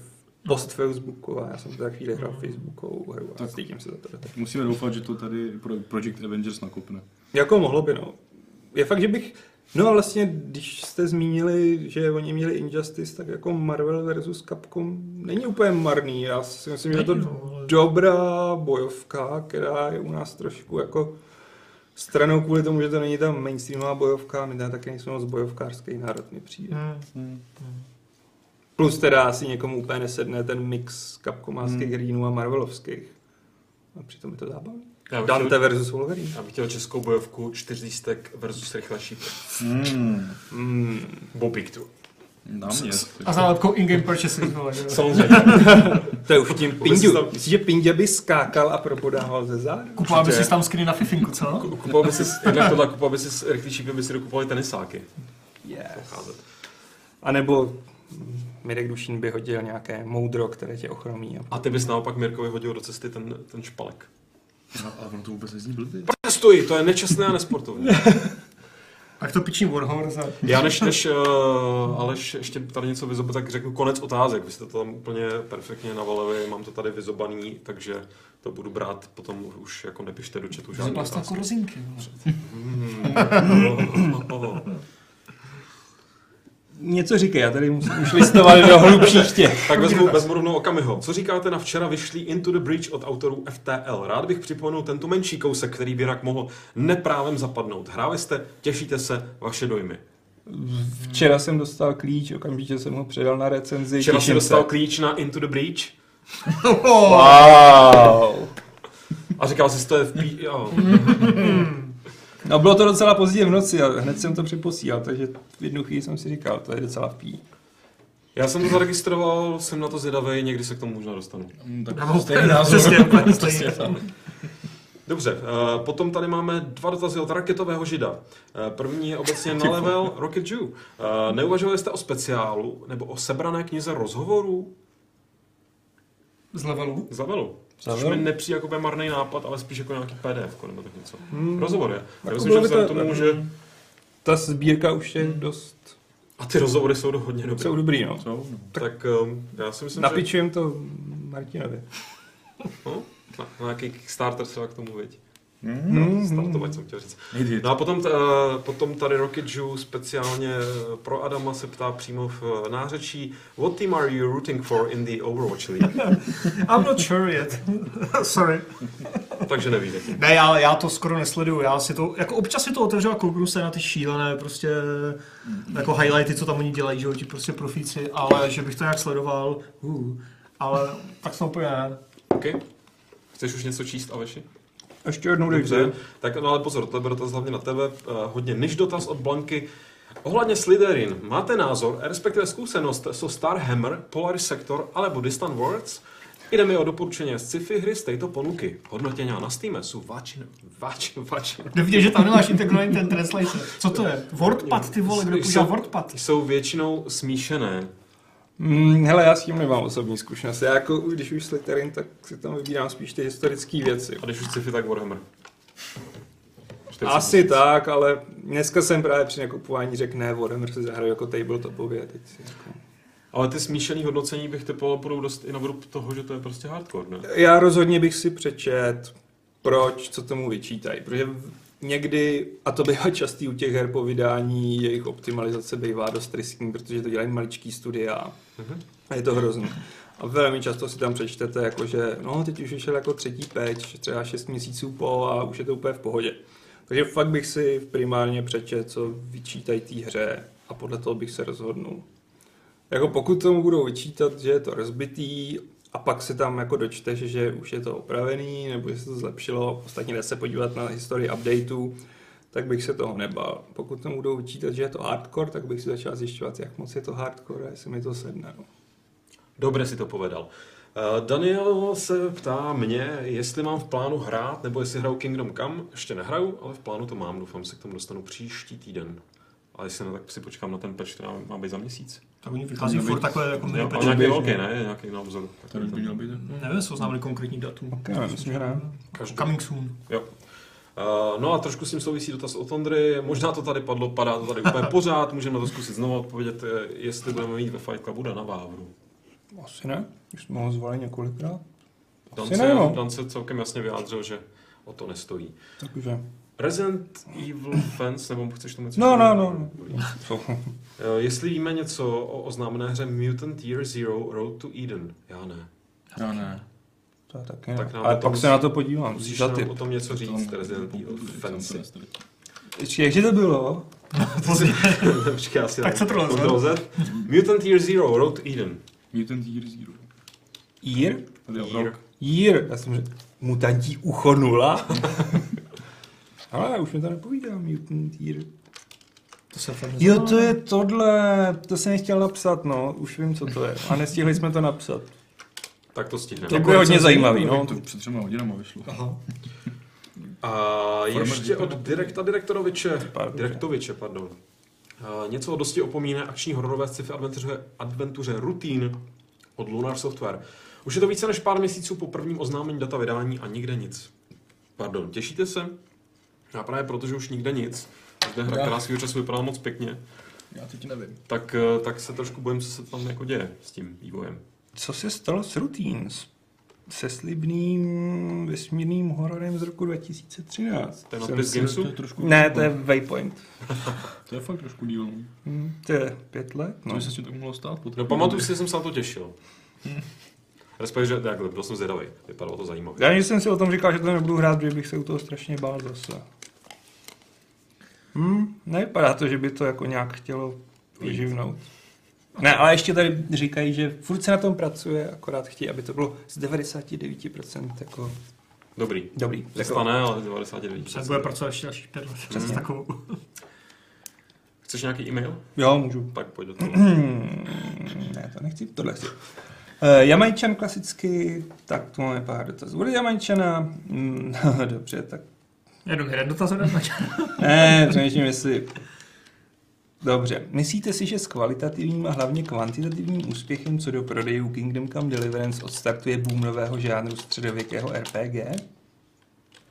post-facebooková, já jsem teda chvíli hrál facebookovou hru a stýkím se za to. Musíme doufat, že to tady Project Avengers nakopne. Jako mohlo by, no. Je fakt, že bych... No a vlastně, když jste zmínili, že oni měli Injustice, tak jako Marvel versus Capcom není úplně marný. Já si myslím, že je to dobrá bojovka, která je u nás trošku jako... stranou kvůli tomu, že to není ta mainstreamová bojovka, my tady taky nejsme moc bojovkářský národ, mi přijde. Plus teda asi někomu úplně nesedne ten mix capcomáských hrdinů a marvelovských. A přitom je to zábavné. Dante versus Wolverine. Já bych chtěl českou bojovku 400 versus rychle šípek. Bobík tu. A zálepkou in-game purchasing. Samozřejmě. To je už tím Pindu. Myslíš, že Pindě by skákal a propodával ze zádu? Kupoval by si tam skiny na fifinku, co? Kupoval by si, rychlý šípy, by si dokupovali tenisáky. Yes. A nebo Mirek Dušín by hodil nějaké moudro, které tě ochromí. A ty bys naopak Mirkovi hodil do cesty ten špalek. Ale ono to vůbec nezní blbě. Protestuji, to je nečestné a nesportovní. A to pičím Warhorse. Já než Aleš ještě tady něco vyzobat, tak řeknu konec otázek. Vy jste to tam úplně perfektně navalili, mám to tady vyzobaný, takže to budu brát potom už jako nepište do chatu žádné otázky. Jako rozinky. Něco říkej, já tady už listovali do hlubších těch. Tak vezmu rovnou Okamiho. Co říkáte na včera vyšlý Into the Breach od autorů FTL? Rád bych připomenul tento menší kousek, který by rak mohl neprávem zapadnout. Hráli jste, těšíte se, vaše dojmy. Včera jsem dostal klíč, okamžitě jsem ho předal na recenzi. Včera jsem dostal klíč na Into the Breach? Wow! A říkal jsi, to je v pí... No bylo to docela pozdě v noci a hned jsem to přeposílal, takže v jednu chvíli jsem si říkal, to je docela pí. Já jsem to zaregistroval, jsem na to zvědavej, někdy se k tomu možná dostanu. Tak stejný názor. Přesně. Dobře, potom tady máme dva dotazy od raketového žida. První je obecně na level Rocket Jew. Neuvažovali jste o speciálu nebo o sebrané knize rozhovorů? Z levelu. Což mi nepřijde jako by marný nápad, ale spíš jako nějaký PDF nebo tak něco. Rozhovor je. Já myslím, že k tomu, že... Ta sbírka už je dost... A ty rozhovory jsou hodně dobrý. Jsou dobrý, no. Tak já si myslím, napičujem že... to Martinovi. No? Na nějaký Kickstarter třeba k tomu, viď? Startovat jsem chtěl říct. No a potom tady Rocket Jew speciálně pro Adama se ptá přímo v nářečí What team are you rooting for in the Overwatch League? I'm not sure yet. Sorry. Takže nevíš. Ne, já to skoro nesleduju. Já si to, jako občas si to otevřu a kouknu se na ty šílené prostě jako highlighty, co tam oni dělají, že ti prostě profíci, ale že bych to nějak sledoval, ale tak jsem úplně ne. Okay. Chceš už něco číst, Aleši? Ještě jednou dobře. Tak no, ale pozor, to byl dotaz hlavně na tebe. Hodně než dotaz od Blanky. Ohledně Slitherine, máte názor, respektive zkušenost so Starhammer, Polaris Sector alebo Distant Worlds? Jde mi o doporučení sci-fi hry z této ponuky. Hodnotění na Steamu jsou váčin. Nevidíš, že tam nemáš integrovaný ten translator. Co to je? Wordpad, ty vole, kdo používá Wordpad? Jsou většinou smíšené. Hele, já s tím nemám osobní zkušenost. Já jako, když už Slitherine, tak si tam vybírám spíš ty historické věci. A když už sci-fi, tak Warhammer. Asi tak, ale dneska jsem právě při nakupování řekl, ne, Warhammer se zahraju jako tabletopově. Teď jako... Ale ty smíšený hodnocení bych typoval budou dost i na vrub toho, že to je prostě hardcore, ne? Já rozhodně bych si přečet, proč, co tomu vyčítají, protože někdy, a to bývá častý u těch her po vydání, jejich optimalizace bývá dost riskní, protože to dělají maličký studia a je to hrozný. A velmi často si tam přečtete, jakože no teď už vyšel jako třetí patch, třeba 6 měsíců po a už je to úplně v pohodě. Takže fakt bych si primárně přečet, co vyčítají té hře a podle toho bych se rozhodnul. Jako pokud tomu budou vyčítat, že je to rozbitý a pak se tam jako dočteš, že už je to opravený nebo že se to zlepšilo, ostatně jde se podívat na historii updateů, tak bych se toho nebal. Pokud tomu budou vyčítat, že je to hardcore, tak bych si začal zjišťovat, jak moc je to hardcore a jestli mi to sedne. Dobře si to povedal. Daniel se ptá mě, jestli mám v plánu hrát, nebo jestli hraju Kingdom Come. Ještě nehraju, ale v plánu to mám, doufám se k tomu dostanu příští týden. A jestli ne, tak si počkám na ten patch, který má být za měsíc. Tak oni vychází furt takové jako mini patch. Nějaký velký, ne? Nějaký na obzoru. To by měl být. Nevím, jsou oznámili konkrétní datum. Coming soon. Jo. No a trošku s tím souvisí dotaz od Ondry. Možná to tady padlo, padá to tady úplně pořád. Můžeme na to zkusit znovu odpovědět, jestli budeme mít ve Fight Clubu Dana Vávru. Asi ne. Už jsme ho zvali několikrát. Dan se celkem jasně vyjádřil, že o to nestojí. Takže. Resident Evil fans, nebo chceš tomu něco? No. Jestli víme něco o oznámené hře Mutant Year Zero Road to Eden. Já ne. To taky ne. Tak ale pak se na to podívám. Musíš o tom něco říct, Resident Evil fans. Jakže to bylo? Tak se to rozhodl. Mutant Year Zero Road to Eden. Mutant Year Zero. Year? Já jsem řekl, mutantí ucho nula. Ale už mi to nepovídám, Mutant Year. To se fakt neznáme. Jo, to je tohle, to jsem nechtěl napsat, no, už vím, co to je. A nestihli jsme to napsat. Tak to stihneme. To bude hodně zajímavý, no. To před 3 hodinama vyšlo. Aha. A ještě od Direktoviče. Něco o dosti opomíne akční hororové sci-fi adventuře Routine od Lunar Software. Už je to více než pár měsíců po prvním oznámení data vydání a nikde nic. Těšíte se? Já právě protože už nikde nic, zde hra, která svýho času vypadala moc pěkně. Já teď nevím. Tak se trošku bojím, co se tam jako děje s tím vývojem. Co se stalo s Routine? Se slibným vesmírným hororem z roku 2013. Ten nadpis Gamesu? Ne, to je Waypoint. To je fakt trošku díl. To je 5 let. No. To by se s tím tak mohlo stát. No pamatuju si, že jsem se na to těšil. Respektive, takhle, byl jsem zvědavý. Vypadalo to zajímavě. Já jsem si o tom říkal, že to nebudu hrát, protože bych se u toho strašně bál zase. Nevypadá to, že by to jako nějak chtělo vyživnout. Ne, ale ještě tady říkají, že furt se na tom pracuje, akorát chtějí, aby to bylo z 99% jako Dobrý. Dobrý. Zastane, ale 99. Bude pracovat ještě další 5 let. Přesně takovou. Chceš nějaký e-mail? Jo, můžu. Tak pojď do toho. Ne, to nechci, tohle chci. Jamajčan klasicky, tak tu máme pár dotazů. Bude Jamajčana? Dobře, tak. Jenom jeden dotaz od Jamajčana. Ne, přemýšlím, jestli... Dobře. Myslíte si, že s kvalitativním a hlavně kvantitativním úspěchem co do prodejů Kingdom Come Deliverance odstartuje boom nového žánru středověkého RPG?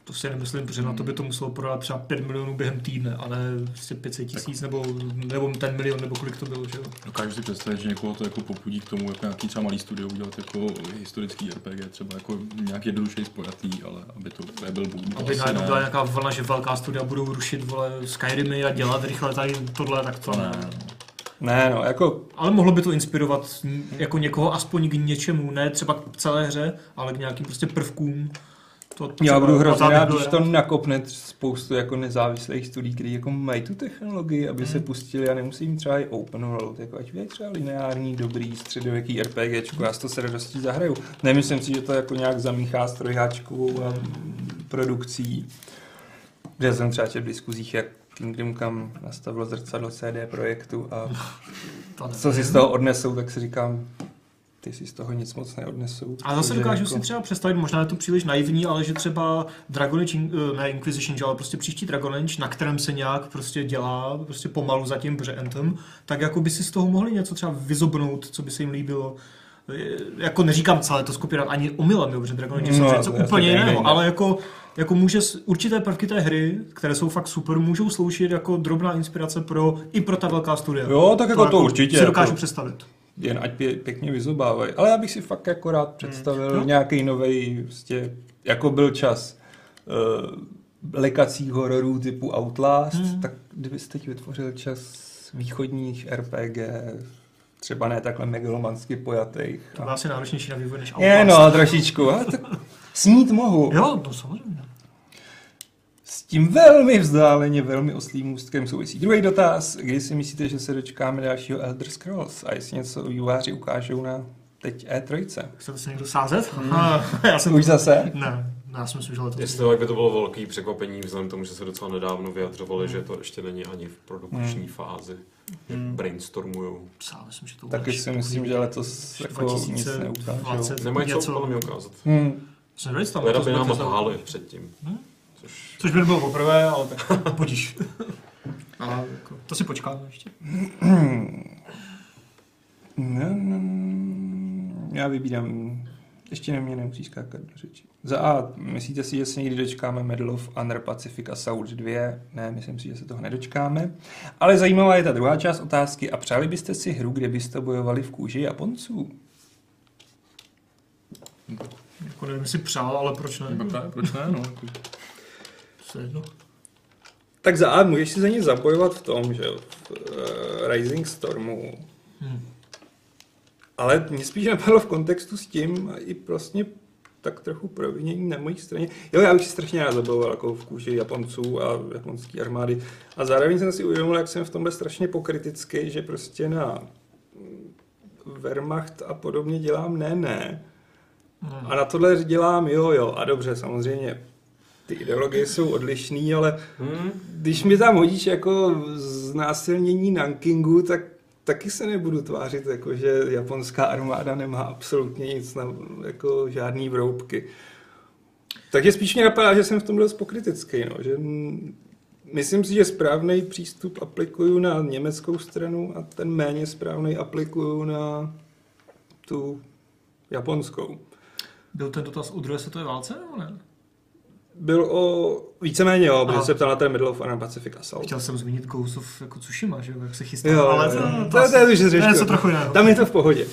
To si nemyslím, protože na to by to muselo prodat třeba 5 milionů během týdne, ale prostě 500 000 nebo ten milion, nebo kolik to bylo, že jo? Dokážu si představit, že někoho to jako popudí k tomu, jako nějaký třeba malý studio udělat jako historický RPG, třeba jako nějak jednodušej spojatý, ale aby to nebyl boom. Aby najednou byla nějaká vlna, že velká studia budou rušit, vole, Skyrimy a dělat rychle tady tohle, tak to ne. Ne, no, jako... Ale mohlo by to inspirovat jako někoho aspoň k něčemu, ne třeba k celé hře, ale k nějakým prostě prvkům. Já budu hrozně rád, když to nakopne spoustu jako nezávislých studií, kteří jako mají tu technologii, aby se pustili a nemusím třeba i open world, jako ať vědí třeba lineární, dobrý, středověký RPGčko, já to se radostí zahraju. Nemyslím si, že to jako nějak zamíchá s trojháčkovou a produkcí. Já jsem třeba v diskuzích, jak Kingdom Come nastavilo zrcadlo CD Projektu a co si z toho odnesou, tak si říkám... si z toho nic moc neodnesou. A zase dokážu jako... si třeba představit, možná je to příliš naivní, ale že třeba Dragon Age, ne Inquisition, ale prostě příští Dragon Age, na kterém se nějak prostě dělá, prostě pomalu za tím břentem, tak jako by si z toho mohli něco třeba vyzobnout, co by se jim líbilo. Jako neříkám celé to skopírovat ani omylem, jo, protože Dragon Age je něco úplně jiného, ale jako může určité prvky té hry, které jsou fakt super, můžou sloužit jako drobná inspirace pro ta velká studia. Jo, tak jako to určitě. Si dokážu představit. Jen ať pěkně vyzobávají. Ale já bych si fakt jako rád představil nějaký novej, prostě, jako byl čas lekací hororů typu Outlast, tak kdybyste ti vytvořil čas východních RPG, třeba ne takhle megalomansky pojatých. To byla asi náročnější na vývoj než Outlast. Je, no, trošičku. Tak snít mohu. Jo, to samozřejmě. S tím velmi vzdáleně, velmi oslým můstkem souvisí druhý dotaz. Kdy si myslíte, že se dočkáme dalšího Elder Scrolls? A jestli něco vývojáři ukážou na teď E3? Chcete se někdo sázet? Já jsem už zase? Ne, já jsem si myslel, že to... Jestli by to bylo velký překvapení, vzhledem tomu, že se docela nedávno vyjadřovali, že to ještě není ani v produkční fázi. Brainstormujou. Myslím, že to taky si myslím, že letos jako nic neukážou. Nemají co podle mě ukázat. Leda by nám odháli předtím. Což by bylo poprvé, ale tak podíš. A to si počkáme ještě. Já vybírám. Ještě na mě nemusí skákat do řeči. Za A. Myslíte si, že se někdy dočkáme Medal of Honor Pacific Assault 2? Ne, myslím si, že se toho nedočkáme. Ale zajímavá je ta druhá část otázky. A přáli byste si hru, kde byste bojovali v kůži Japonců? Jako nevím, jestli přál, ale proč ne? Proč ne, no. No. Tak za A můžeš si za ně zapojovat v tom, že v Rising Stormu. Ale mě spíš napadlo v kontextu s tím i prostě tak trochu provinění na mojí straně. Jo, já bych si strašně rád zabojoval jako v kůži Japonců a japonské armády. A zároveň jsem si uvědomil, jak jsem v tomhle strašně pokritický, že prostě na Wehrmacht a podobně dělám ne. A na tohle dělám jo. A dobře, samozřejmě. Ty ideologie jsou odlišný, ale když mi tam hodíš jako znásilnění Nankingu, tak taky se nebudu tvářit, jako že japonská armáda nemá absolutně nic, jako žádný vroubky. Takže spíš mě napadá, že jsem v tomhle pokritický, no, že myslím si, že správný přístup aplikuju na německou stranu a ten méně správný aplikuju na tu japonskou. Byl ten dotaz o druhé světové válce, nebo ne? Byl o víceméně, protože se ptal na ten Medal of Honor Pacific Assault. Chtěl jsem zmínit Ghost of jako Tsushima, že jak se chystá, jo, ale to je už řeško. Trochu jiného. Tam je to v pohodě.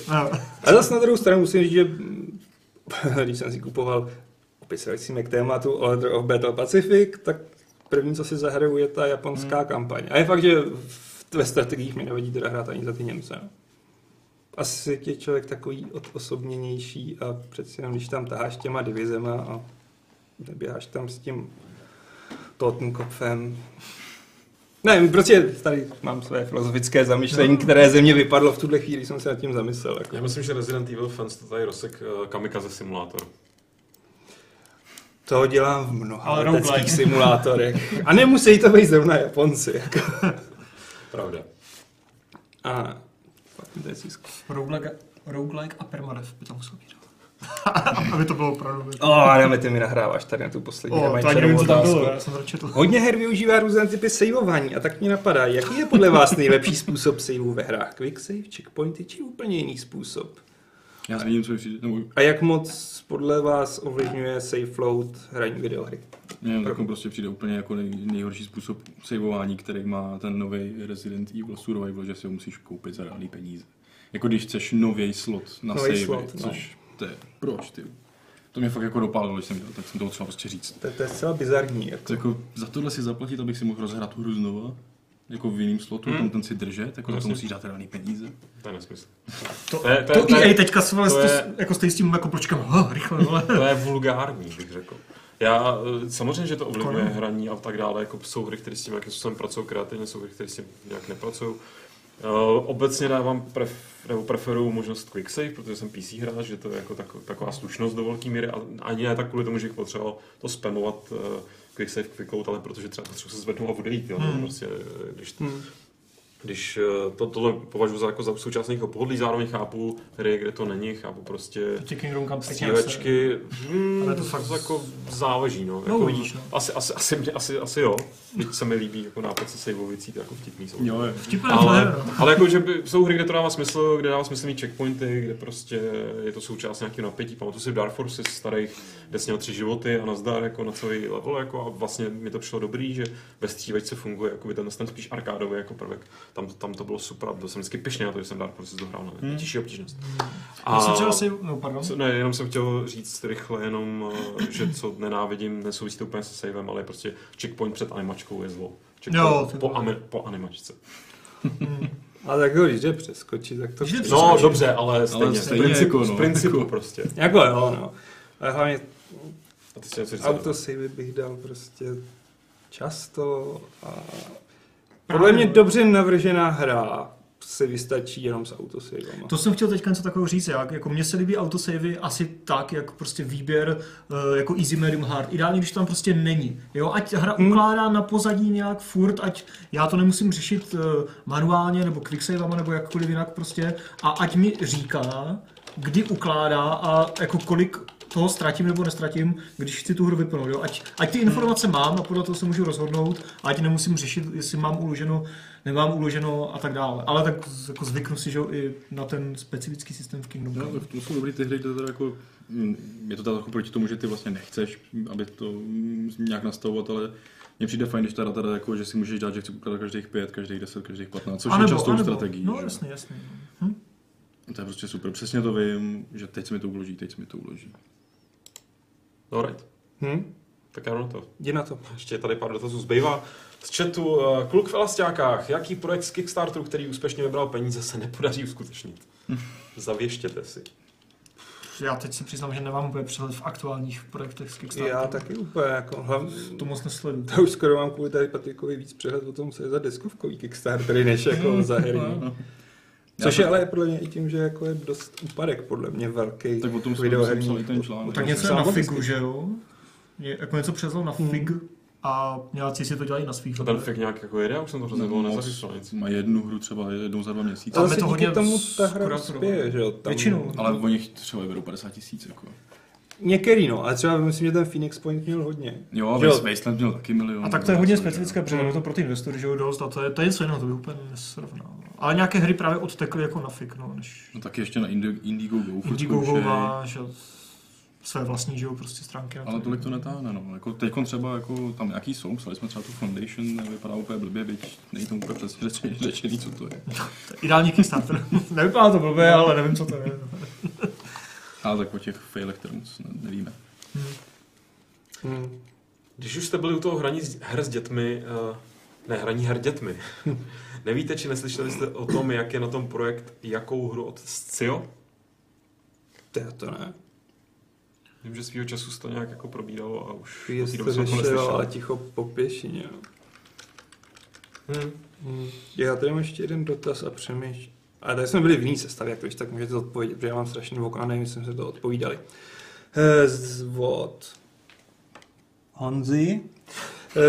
A zase na druhou stranu musím říct, že když jsem si kupoval opisujícíme k tématu Order of Battle Pacific, tak první, co si zahraju, je ta japonská kampaň. A je fakt, že ve strategiích mi nevadí teda hrát ani za ty Němce. Asi je člověk takový odosobněnější a přeci jenom, když tam taháš těma divizema a neběháš tam s tím Totenkopfem. Ne, prostě tady mám své filozofické zamyšlení, které ze mě vypadlo v tuhle chvíli, jsem se nad tím zamyslel. Jako. Já myslím, že Resident Evil fans to tady rozsek kamikaze simulátor. To dělám v mnoha leteckých simulátorech. A nemusí to být zrovna Japonci. Pravda. A fakt mi to je získu. Roguelike a permadeath by tam musel být. Aby to bylo opravdu. Dáme, ty mi nahráváš tady na tu poslední. Hodně her využívá různé typy saveování a tak mě napadá, jaký je podle vás nejlepší způsob saveů ve hrách? Quick save, checkpointy či úplně jiný způsob? Já se nevím, co ještě nemůžu. A jak moc podle vás ovlivňuje save float hraní videohry? Nevím, tak prostě přijde úplně jako nejhorší způsob saveování, který má ten nový Resident Evil Survival, že si ho musíš koupit za reální peníze. Jako když chceš nový slot na save, což to je, proč ty? To mě fakt jako dopálilo, když jsem dělal, tak jsem to odšel prostě říct. To je celá bizarní. Jako za tohle si zaplatit, abych si mohl rozhrát hru znova. Jako v jiném slotu, ten si držet, jako za to musíš dát reální peníze. To je nesmysl. To EA teďka stojí s tím jako pročkám, rychle, vole. To je vulgární, bych řekl. Já samozřejmě, že to ovlivňuje hraní a tak dále, jako jsou hry, které s tím nějakým způsobem pracují kreativně, jsou hry, které s tím nějak nepracují. Obecně dávám preferuju možnost quick save, protože jsem PC hráč, že to je jako taková slušnost do velké míry, a ani ne tak kvůli tomu, že bych potřeboval to spamovat quick save, quick out, ale protože třeba potřebuji se zvednout a odejít, prostě, když tohle považuji za, jako za současných opohodlí, zároveň chápu hry, kde to není, chápu prostě střílečky, ale to fakt jako záleží, no. Jako, vidíš, no. Asi jo, když se mi líbí jako nápad se saveovicí, to jako vtipný jsou. Jo, ale jako, že jsou hry, kde to dává smysl, kde dává smysl mít checkpointy, kde prostě je to součást nějakého napětí. Pamatuju si v Dark Force starých, kde jsi měl 3 životy a nazdar jako na celý level, jako, a vlastně mi to přišlo dobrý, že ve střívačce funguje jako ten spíš arkádový jako prvek. Tam to bylo super, byl jsem vždycky pyšný na to, že jsem Dark Forces dohrál na těžší obtížnost. Jenom jsem chtěl říct rychle jenom, že co nenávidím, nesouvisí to úplně se savem, ale prostě checkpoint před animačkou je zlo. Po animačce. Ale tak když jde přeskočit, tak to... No dobře, ale stejně, z principu prostě. Jako jo, no. Ale hlavně autosavy bych dal prostě často a... Podle mě dobře navržená hra se vystačí jenom s autosavama. To jsem chtěl teďka něco takového říct. Jako mně se líbí autosavy asi tak, jak prostě výběr jako easy, medium, hard. Ideálně, když to tam prostě není. Jo? Ať hra ukládá na pozadí nějak furt, ať já to nemusím řešit manuálně nebo quicksavama nebo jakkoliv jinak prostě. A ať mi říká, kdy ukládá a jako kolik toho ztratím nebo nestratím, když chci tu hru vypnout. Jo? Ať ty informace mám a podle toho se můžu rozhodnout, a ať nemusím řešit, jestli mám uloženo, nemám uloženo a tak dále. Ale tak jako zvyknu si, že jo, i na ten specifický systém v Kingdom Come. To jsou dobrý ty hry, to teda jako, je to teda jako proti tomu, že ty vlastně nechceš, aby to nějak nastavovat, ale mně přijde fajn, když ta data jako, že si můžeš dát, že chci ukládat každých 5, každých 10, každých 15, což je častou strategií. No jasně. To je prostě super, přesně to vím, že teď se mi to uloží. Alright. Tak já to. Jdi na to. Ještě tady pár dotazů zbývá. Z chatu, kluk v elastákách, jaký projekt z Kickstarteru, který úspěšně vybral peníze, se nepodaří uskutečnit? Zavěštěte si. Já teď si přiznám, že nemám úplně přehled v aktuálních projektech z Kickstarteru. Já taky úplně jako hlavně to moc nesleduju. To už skoro mám kvůli tady Patrikovi víc přehled o tom, co je za deskovkový Kickstartery, než jako za hry. Což je ale podle mě i tím, že jako je dost úpadek, podle mě velký videoherní. Tak něco je na Figu, že jo? Jako něco přezlo na Fig a nějací si to dělají na svých. A ten Fig nějak jako jede, už jsem to přezlo nezařešil nic. Má jednu hru třeba jednou za 2 měsíce. Ale to díky tomu ta hra uspěje, že jo? Většinou. Ale oni třeba berou 50 000 jako. Některý no, ale třeba myslím, že ten Phoenix Point měl hodně. Jo, Wasteland měl taky milion. A tak to je hodně specifické, protože to pro ty investory, že jo, dost, a to je něco jiného, to by úplně nesrovnal. Ale nějaké hry právě odtekly jako na Fik, no. Než... No taky ještě na Indiegogo. Indiegogo má své vlastní, že jo, prostě stránky. Ale tolik to netáhne, no. Jako teďkon třeba jako tam nějaký jsou, psali jsme třeba tu Foundation, vypadá úplně blbě, byť nejde to úplně přesně řečený, co to je. Ideální Kickstarter. Nevypadá to blbě, ale nevím, co to je. Ale tak o těch failech, které moc nevíme. Když už jste byli u toho hraní her s dětmi, hraní her dětmi, nevíte, či neslyšeli jste o tom, jak je na tom projekt Jakou hru od Scio? To ne. Vím, že svýho času se to nějak jako probídalo a už jste řešil, ale ticho po pěšině. Já tady mám ještě jeden dotaz a přemýšlím. A tady jsme byli v jiný sestavě, jak to ještě tak můžete odpovědět, protože já mám strašný vok a nevím, jestli jsme to odpovídali. Od Honzi.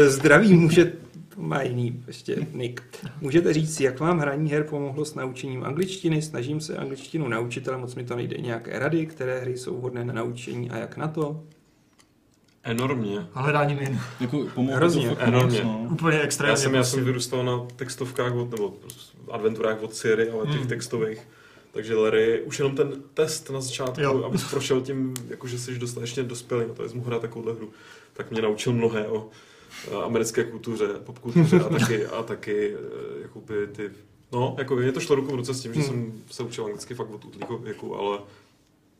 Zdraví může, má jiný ještě nick. Můžete říct, jak vám hraní her pomohlo s naučením angličtiny? Snažím se angličtinu naučit, ale moc mi to nejde. Nějaké rady, které hry jsou vhodné na naučení a jak na to? Enormně. Hledání min. Jako hrozně, enormně. No. Úplně extrémně. Já jsem vyrůstal na textovkách nebo adventurách od Siri, ale těch textových. Takže Larry, už jenom ten test na začátku, abys prošel tím, jakože jsi dostatečně dospělý, to jsi mohl hrát takovouhle hru, tak mě naučil mnohé o americké kultuře, popkultuře a taky jakoby ty... No, jako mě to šlo ruku v ruce s tím, že jsem se učil anglicky fakt od útlýho věku, ale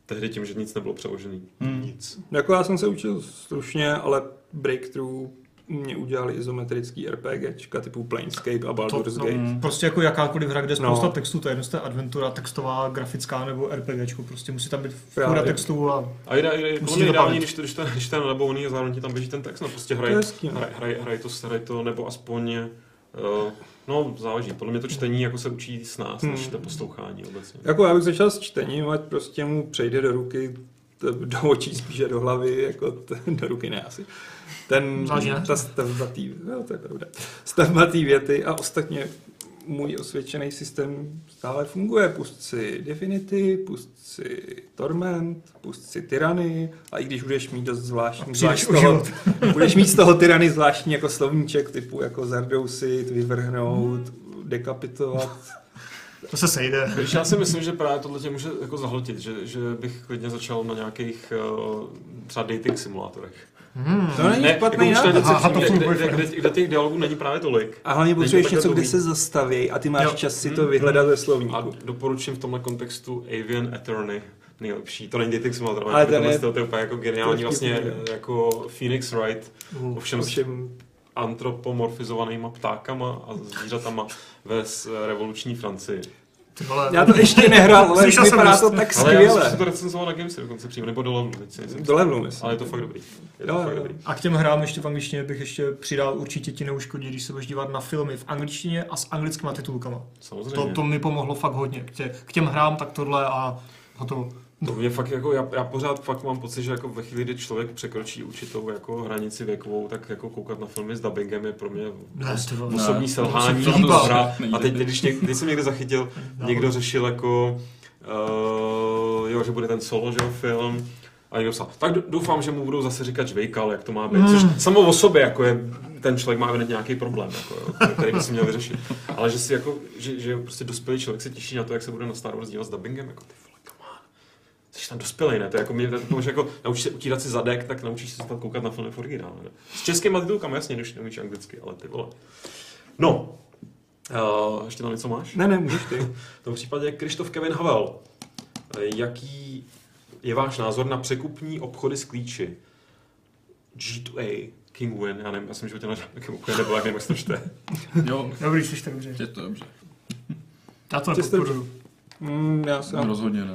tehdy tím, že nic nebylo přeložený. Nic. Jako já jsem se učil stručně, ale breakthrough mě udělali izometrický RPGčka typu Planescape a Baldur's Gate. Prostě jako jakákoliv hra, kde spousta textu, to je jednostná adventura, textová, grafická nebo RPGčko, prostě musí tam být fůra textu a musí to bavit. Když ten nebo oný a zároveň tam běží ten text, no prostě hraj to, nebo aspoň... No, záleží. Podle mě to čtení jako se učí s nás, než to poslouchání obecně. Jako já bych začal s čtením, ať prostě mu přejde do ruky, do očí spíše do hlavy, jako do ruky ne asi. Stavba té věty a ostatně můj osvědčený systém stále funguje. Pust si Definity, pust si Torment, pust si Tyrany a i když budeš mít dost budeš mít z toho Tyrany zvláštní jako slovníček typu jako zardousit, vyvrhnout, dekapitovat. To se sejde. Já si myslím, že právě tohle tě může jako zahltit, že bych klidně začal na nějakých třeba dating simulátorech. To není špatný kde těch dialogů není právě tolik. A hlavně potřebuješ něco, kde se zastaví a ty máš čas si to vyhledat ve slovníku. A doporučím v tomhle kontextu Avian Attorney nejlepší. To není dating simulátor, ale to je úplně jako geniální vlastně jako Phoenix Wright. Ovšem antropomorfizovanýma ptákama a zvířatama ve revoluční Francii. Já to ještě nehrál, ale vypadá to tak skvěle. Ale já jsem to recenzoval na Games dokonce přímo, nebo do Levelu. Ale je to fakt dobrý. A k těm hrám ještě v angličtině bych ještě přidal, určitě ti neuškodí, když se budeš dívat na filmy v angličtině a s anglickýma titulkama. Samozřejmě. To mi pomohlo fakt hodně. K těm hrám tak tohle a hotovo. To mě fakt jako, já pořád fakt mám pocit, že jako ve chvíli, kdy člověk překročí určitou jako hranici věkovou, tak jako koukat na filmy s dubbingem je pro mě osobní selhání a to hra. A teď, když jsem někde zachytil, někdo řešil jako, že bude ten solo, že film, a někdo psal, tak doufám, že mu budou zase říkat žvejkal, jak to má být, což samo o sobě jako je, ten člověk má vědět nějaký problém, jako, který by si měl vyřešit. Ale že si jako, že prostě dospělý člověk se těší na to, jak se bude na Star Wars dívat s dubbingem, jako jsi tam dospělej, ne? To je jako mě, jako naučíš se utírat si zadek, tak naučíš se tam koukat na filmy v originále, ne? S českýma titulkama, jasně, když neumíš anglicky, ale ty vole. No, ještě tam něco máš? Ne, můžeš ty. V tom případě Krištof Kevin Havel. Jaký je váš názor na překupní obchody s klíči? G2A, King Win, já nevím, já jsem životě na žádném úplně nebo jak nevím, jak se to čte. Jo, dobrý, jste dobře. Je to dobře. Já to nepodporuju. Já se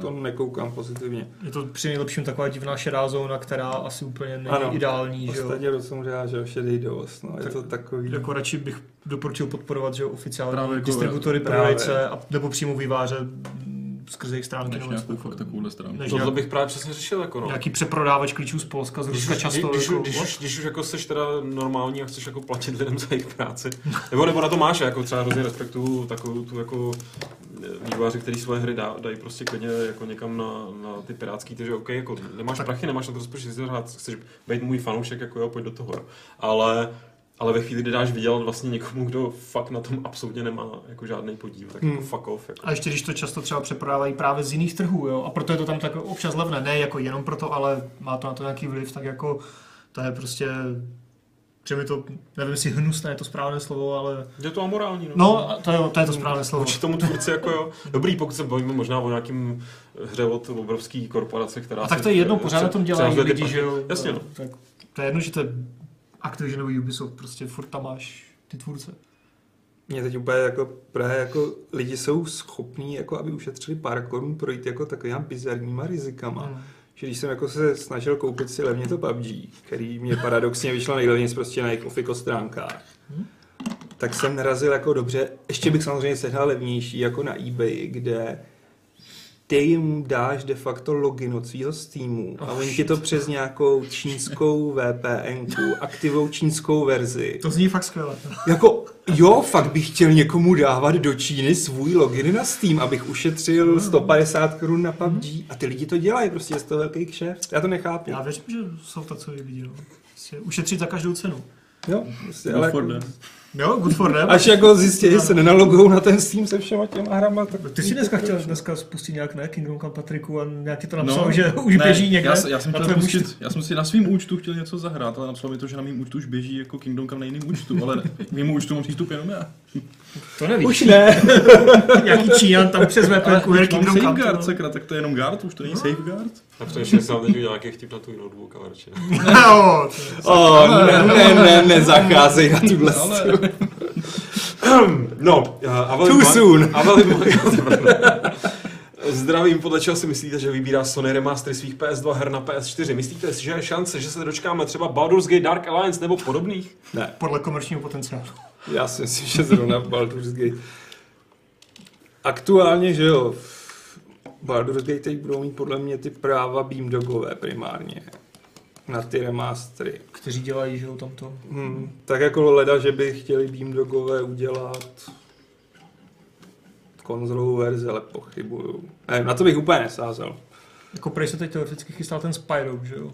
to nekoukám pozitivně. Je to při nejlepším taková divná šedá zóna, která asi úplně není ideální. V podstatě to jsem říkal, že šedý dovoz. No. Je to takový... Jako radši bych doporučil podporovat že oficiální právě distributory, prodejce, nebo přímo výváře skrze jejich stránky. Než nějakou fakt takovouhle stránku. Tohle bych právě přesně řešil. Jako nějaký přeprodávač klíčů z Polska, z Ruska často. Když už jako seš teda normální a chceš jako platit lidem za jejich práci. Nebo na to máš, jako třeba hrozně respektuju takovou tu jako vývojáři, kteří své hry dají prostě klidně jako někam na ty pirátský, takže OK, jako nemáš prachy, nemáš na to rozpočet, chceš být můj fanoušek, jako jo, pojď do toho. Ale ve chvíli, kdy dáš vydělat vlastně někomu, kdo fakt na tom absolutně nemá jako žádný podíl, tak jako fuck off. Jako. A ještě když to často třeba přeprodávají právě z jiných trhů, jo, a proto je to tam tak občas levné, ne jako jenom proto, ale má to na to nějaký vliv, tak jako to je prostě... Že mi to, nevím jestli hnusné je to správné slovo, ale... Je to amorální, no. No, to je to správné slovo. Určitě tomu tvůrci jako jo. Dobrý, pokud se bavíme možná o nějakým hře od obrovský korporace, která... A tak to je jedno, pořád na tom dělají lidi, že jo. Jasně, no. Tak to je jedno, že to je Activision nebo Ubisoft, prostě furt tam máš ty tvůrce. Mě teď úplně jako právě jako lidi jsou schopní, jako aby ušetřili pár korun projít jako takovýma bizarníma rizikama. Že když jsem jako se snažil koupit si levně to PUBG, který mě paradoxně vyšlo nejlevnější prostě na jejich ofiko stránkách, tak jsem narazil jako dobře, ještě bych samozřejmě sehnal levnější jako na eBay, kde ty jim dáš de facto login od svýho Steamu a oni ti to přes nějakou čínskou VPNku aktivou čínskou verzi. To zní fakt skvěle. Jako, jo, fakt bych chtěl někomu dávat do Číny svůj login na Steam, abych ušetřil 150 korun na PUBG a ty lidi to dělají, prostě je to velký kšeft. Já to nechápu. Já věřím, že jsou takový lidi, no. Ušetřit za každou cenu. Jo, prostě, ale... Jo, good for them. Až jako zjistili, že se nenalogujou na ten Steam se všema těma hrama. Tak... Ty si dneska chtěl dneska spustit nějak, ne, Kingdom Come Patriku a nějaký to napsal, no, že už ne, běží někde. Já jsem si na svém účtu chtěl něco zahrát, ale napsal mi to, že na mým účtu už běží jako Kingdom Come na jiném účtu, ale mým účtu mám přístup jenom já. To nevíš. Už ne. Nějaký Číjan tam přes VPNku je Kingdom Come. Safeguard, sakra, tak to je jenom guard, už to není safeguard. Tak to ještě se vám nedělá nějaký vtip na tvůj notebook a radši. Ne, zacházej na tuhle stranu. No, too soon. Zdravím, podle čeho si myslíte, že vybírá Sony remastery svých PS2 her na PS4? Myslíte si, že je šance, že se dočkáme třeba Baldur's Gate Dark Alliance nebo podobných? Ne. Podle komerčního potenciálu. Já si myslím, že zrovna Baldur's Gate. Aktuálně, že jo, Baldur's Gate teď budou mít podle mě ty práva Beamdogové primárně. Na ty remastery. Kteří dělají, že jo, tamto. Tak jako leda, že by chtěli Beamdogové udělat konzolovou verzi, ale pochybuju. Nevím, na to bych úplně nesázel. Jako prej se teď teoreticky chystá ten Spyro, že jo?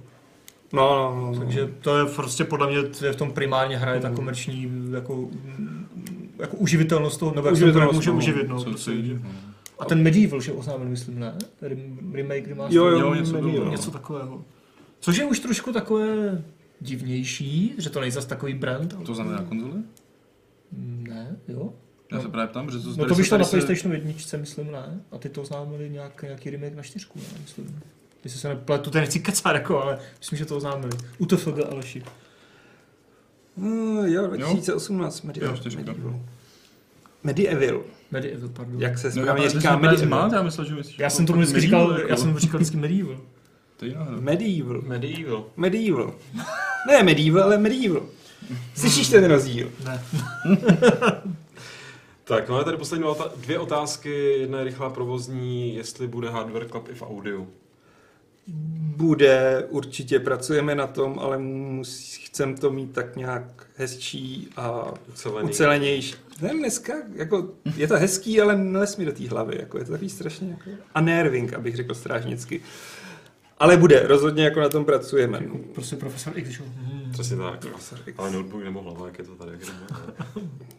No. Takže to je prostě podle mě v tom primárně hraje ta komerční jako uživitelnost toho nového, jak se to může uživit. No, a ten Medieval, že oznámen, myslím, ne? Remake, remaster. Jo, něco takového. Což je už trošku takové divnější, že to nejzas takový brand. Ale... To znamená konzole? Ne, jo. Já se právě ptám, že to... No to vyšlo na PlayStation 1, myslím, ne? A ty to oznámili nějaký remake na 4, ne? Myslím. Jestli se nepletu, to nechci kecat, jako, ale myslím, že to oznámili. UTFG Aleši. Jo, 2018, Medieval, pardon. Jak se správně říká Medieval? Já jsem to vždycky říkal, vždycky Medieval. To je Medieval. Ne Medieval, ale Medieval. Slyšíš ten rozdíl? Ne. Tak, máme tady poslední dvě otázky. Jedna je rychlá provozní, jestli bude Hardware Club i v audiu. Bude, určitě pracujeme na tom, ale chcem to mít tak nějak hezčí a ucelenější. Nevím, dneska, jako, je to hezký, ale nelez mi do té hlavy, jako, je to takový strašně jako, a nerving, abych řekl strážnicky. Ale bude, rozhodně jako na tom pracujeme. Prostě profesor X. Přesně tak, profesor X. Ale notebook nebo hlava, jak je to tady.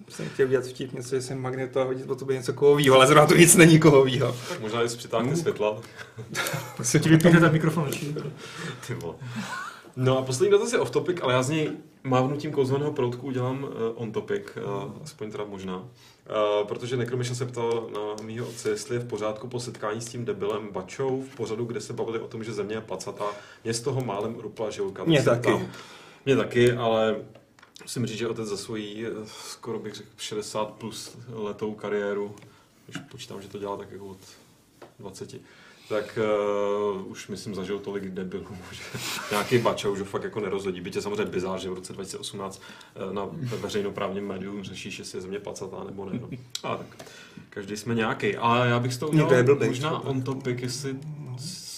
Jsem chtěl udělat vtip něco, že jsem magneto a hodit po tobě něco kovovýho, ale zrovna to nic není kovovýho. Tak možná jsi přitáhne světla. Pak se ti vypíne ten mikrofon. Ty vole. No a poslední dotaz je off topic, ale já z něj mávnutím kouzleného proutku udělám on topic, aspoň teda možná. Protože Necromission se ptal na mýho otce, jestli je v pořádku po setkání s tím debilem Bačou v pořadu, kde se bavili o tom, že země je placatá. Mě z toho málem rupla žilka. Mě taky, ale musím říct, že otec za svoji skoro bych řekl 60 plus letou kariéru, už počítám, že to dělá tak jako od 20, tak už myslím zažil tolik debilů, že nějaký Bača už ho fakt jako nerozhodí. Byť je samozřejmě bizár, že v roce 2018 na veřejnoprávním médiu řešíš, jestli je země placatá nebo ne. No. A tak každý jsme nějaký. Ale já bych s toho udělal možná on topic, jestli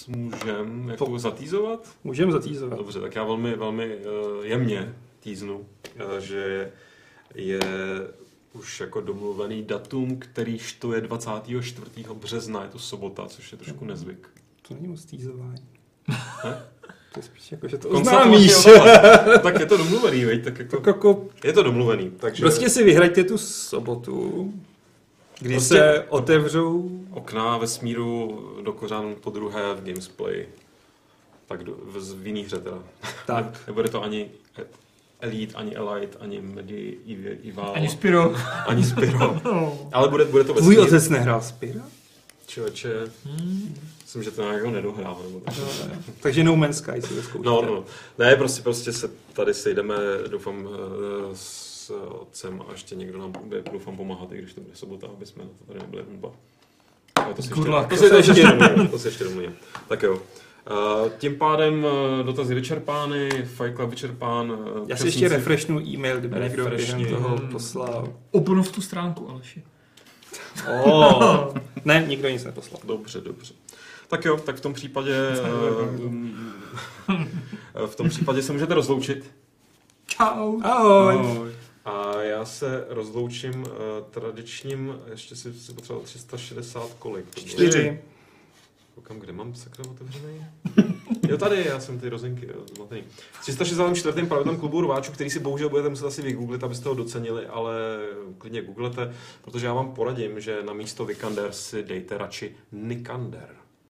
můžem jako zatýzovat? Můžem zatýzovat. Dobře, tak já velmi, velmi jemně týznu, že je už jako domluvený datum, který je 24. března, je to sobota, což je trošku nezvyk. To není moc týzování. To je spíš jako, že to oznámíš. Tak je to domluvený, veď? Tak jako... Je to domluvený. Takže... Prostě si vyhraďte tu sobotu, kdy prostě se otevřou... Okna vesmíru do kořánů po druhé v Gamesplay. Tak v jiný hře teda. Tak. Nebude to ani... Elite, ani Elite, ani Medieval. Ani Spiro. Ale bude to vesmír. Tvůj otec nehrál Spiro? Člověče, myslím, že to nějakého nedohrál. Takže No Man's Sky si vyzkoušíte. No. Ne, prostě se tady sejdeme, doufám, s otcem a ještě někdo nám bude, doufám, pomáhat, i když to bude sobota, aby jsme na to tady nebyli hudba. To se ještě domluvím. Tak jo. Tím pádem dotazy vyčerpány, Fight Club vyčerpán. Já si ještě refreshnu e-mail, kdyby někdo toho poslal. Obnov tu stránku, Aleši. Oh. Ne, nikdo nic neposlal. Dobře, dobře. Tak jo, tak v tom případě se můžete rozloučit. Čau. Ahoj. A já se rozloučím tradičním, ještě si potřeboval 360 kolik. 4. Koukám, kde mám sakra otevřený? Jo, tady, já jsem ty rozinky, jo, zmatený. 364. pravidlem klubu rváčů, který si bohužel budete muset asi vygooglit, abyste ho docenili, ale klidně googlete, protože já vám poradím, že na místo Vikander si dejte radši Nikander.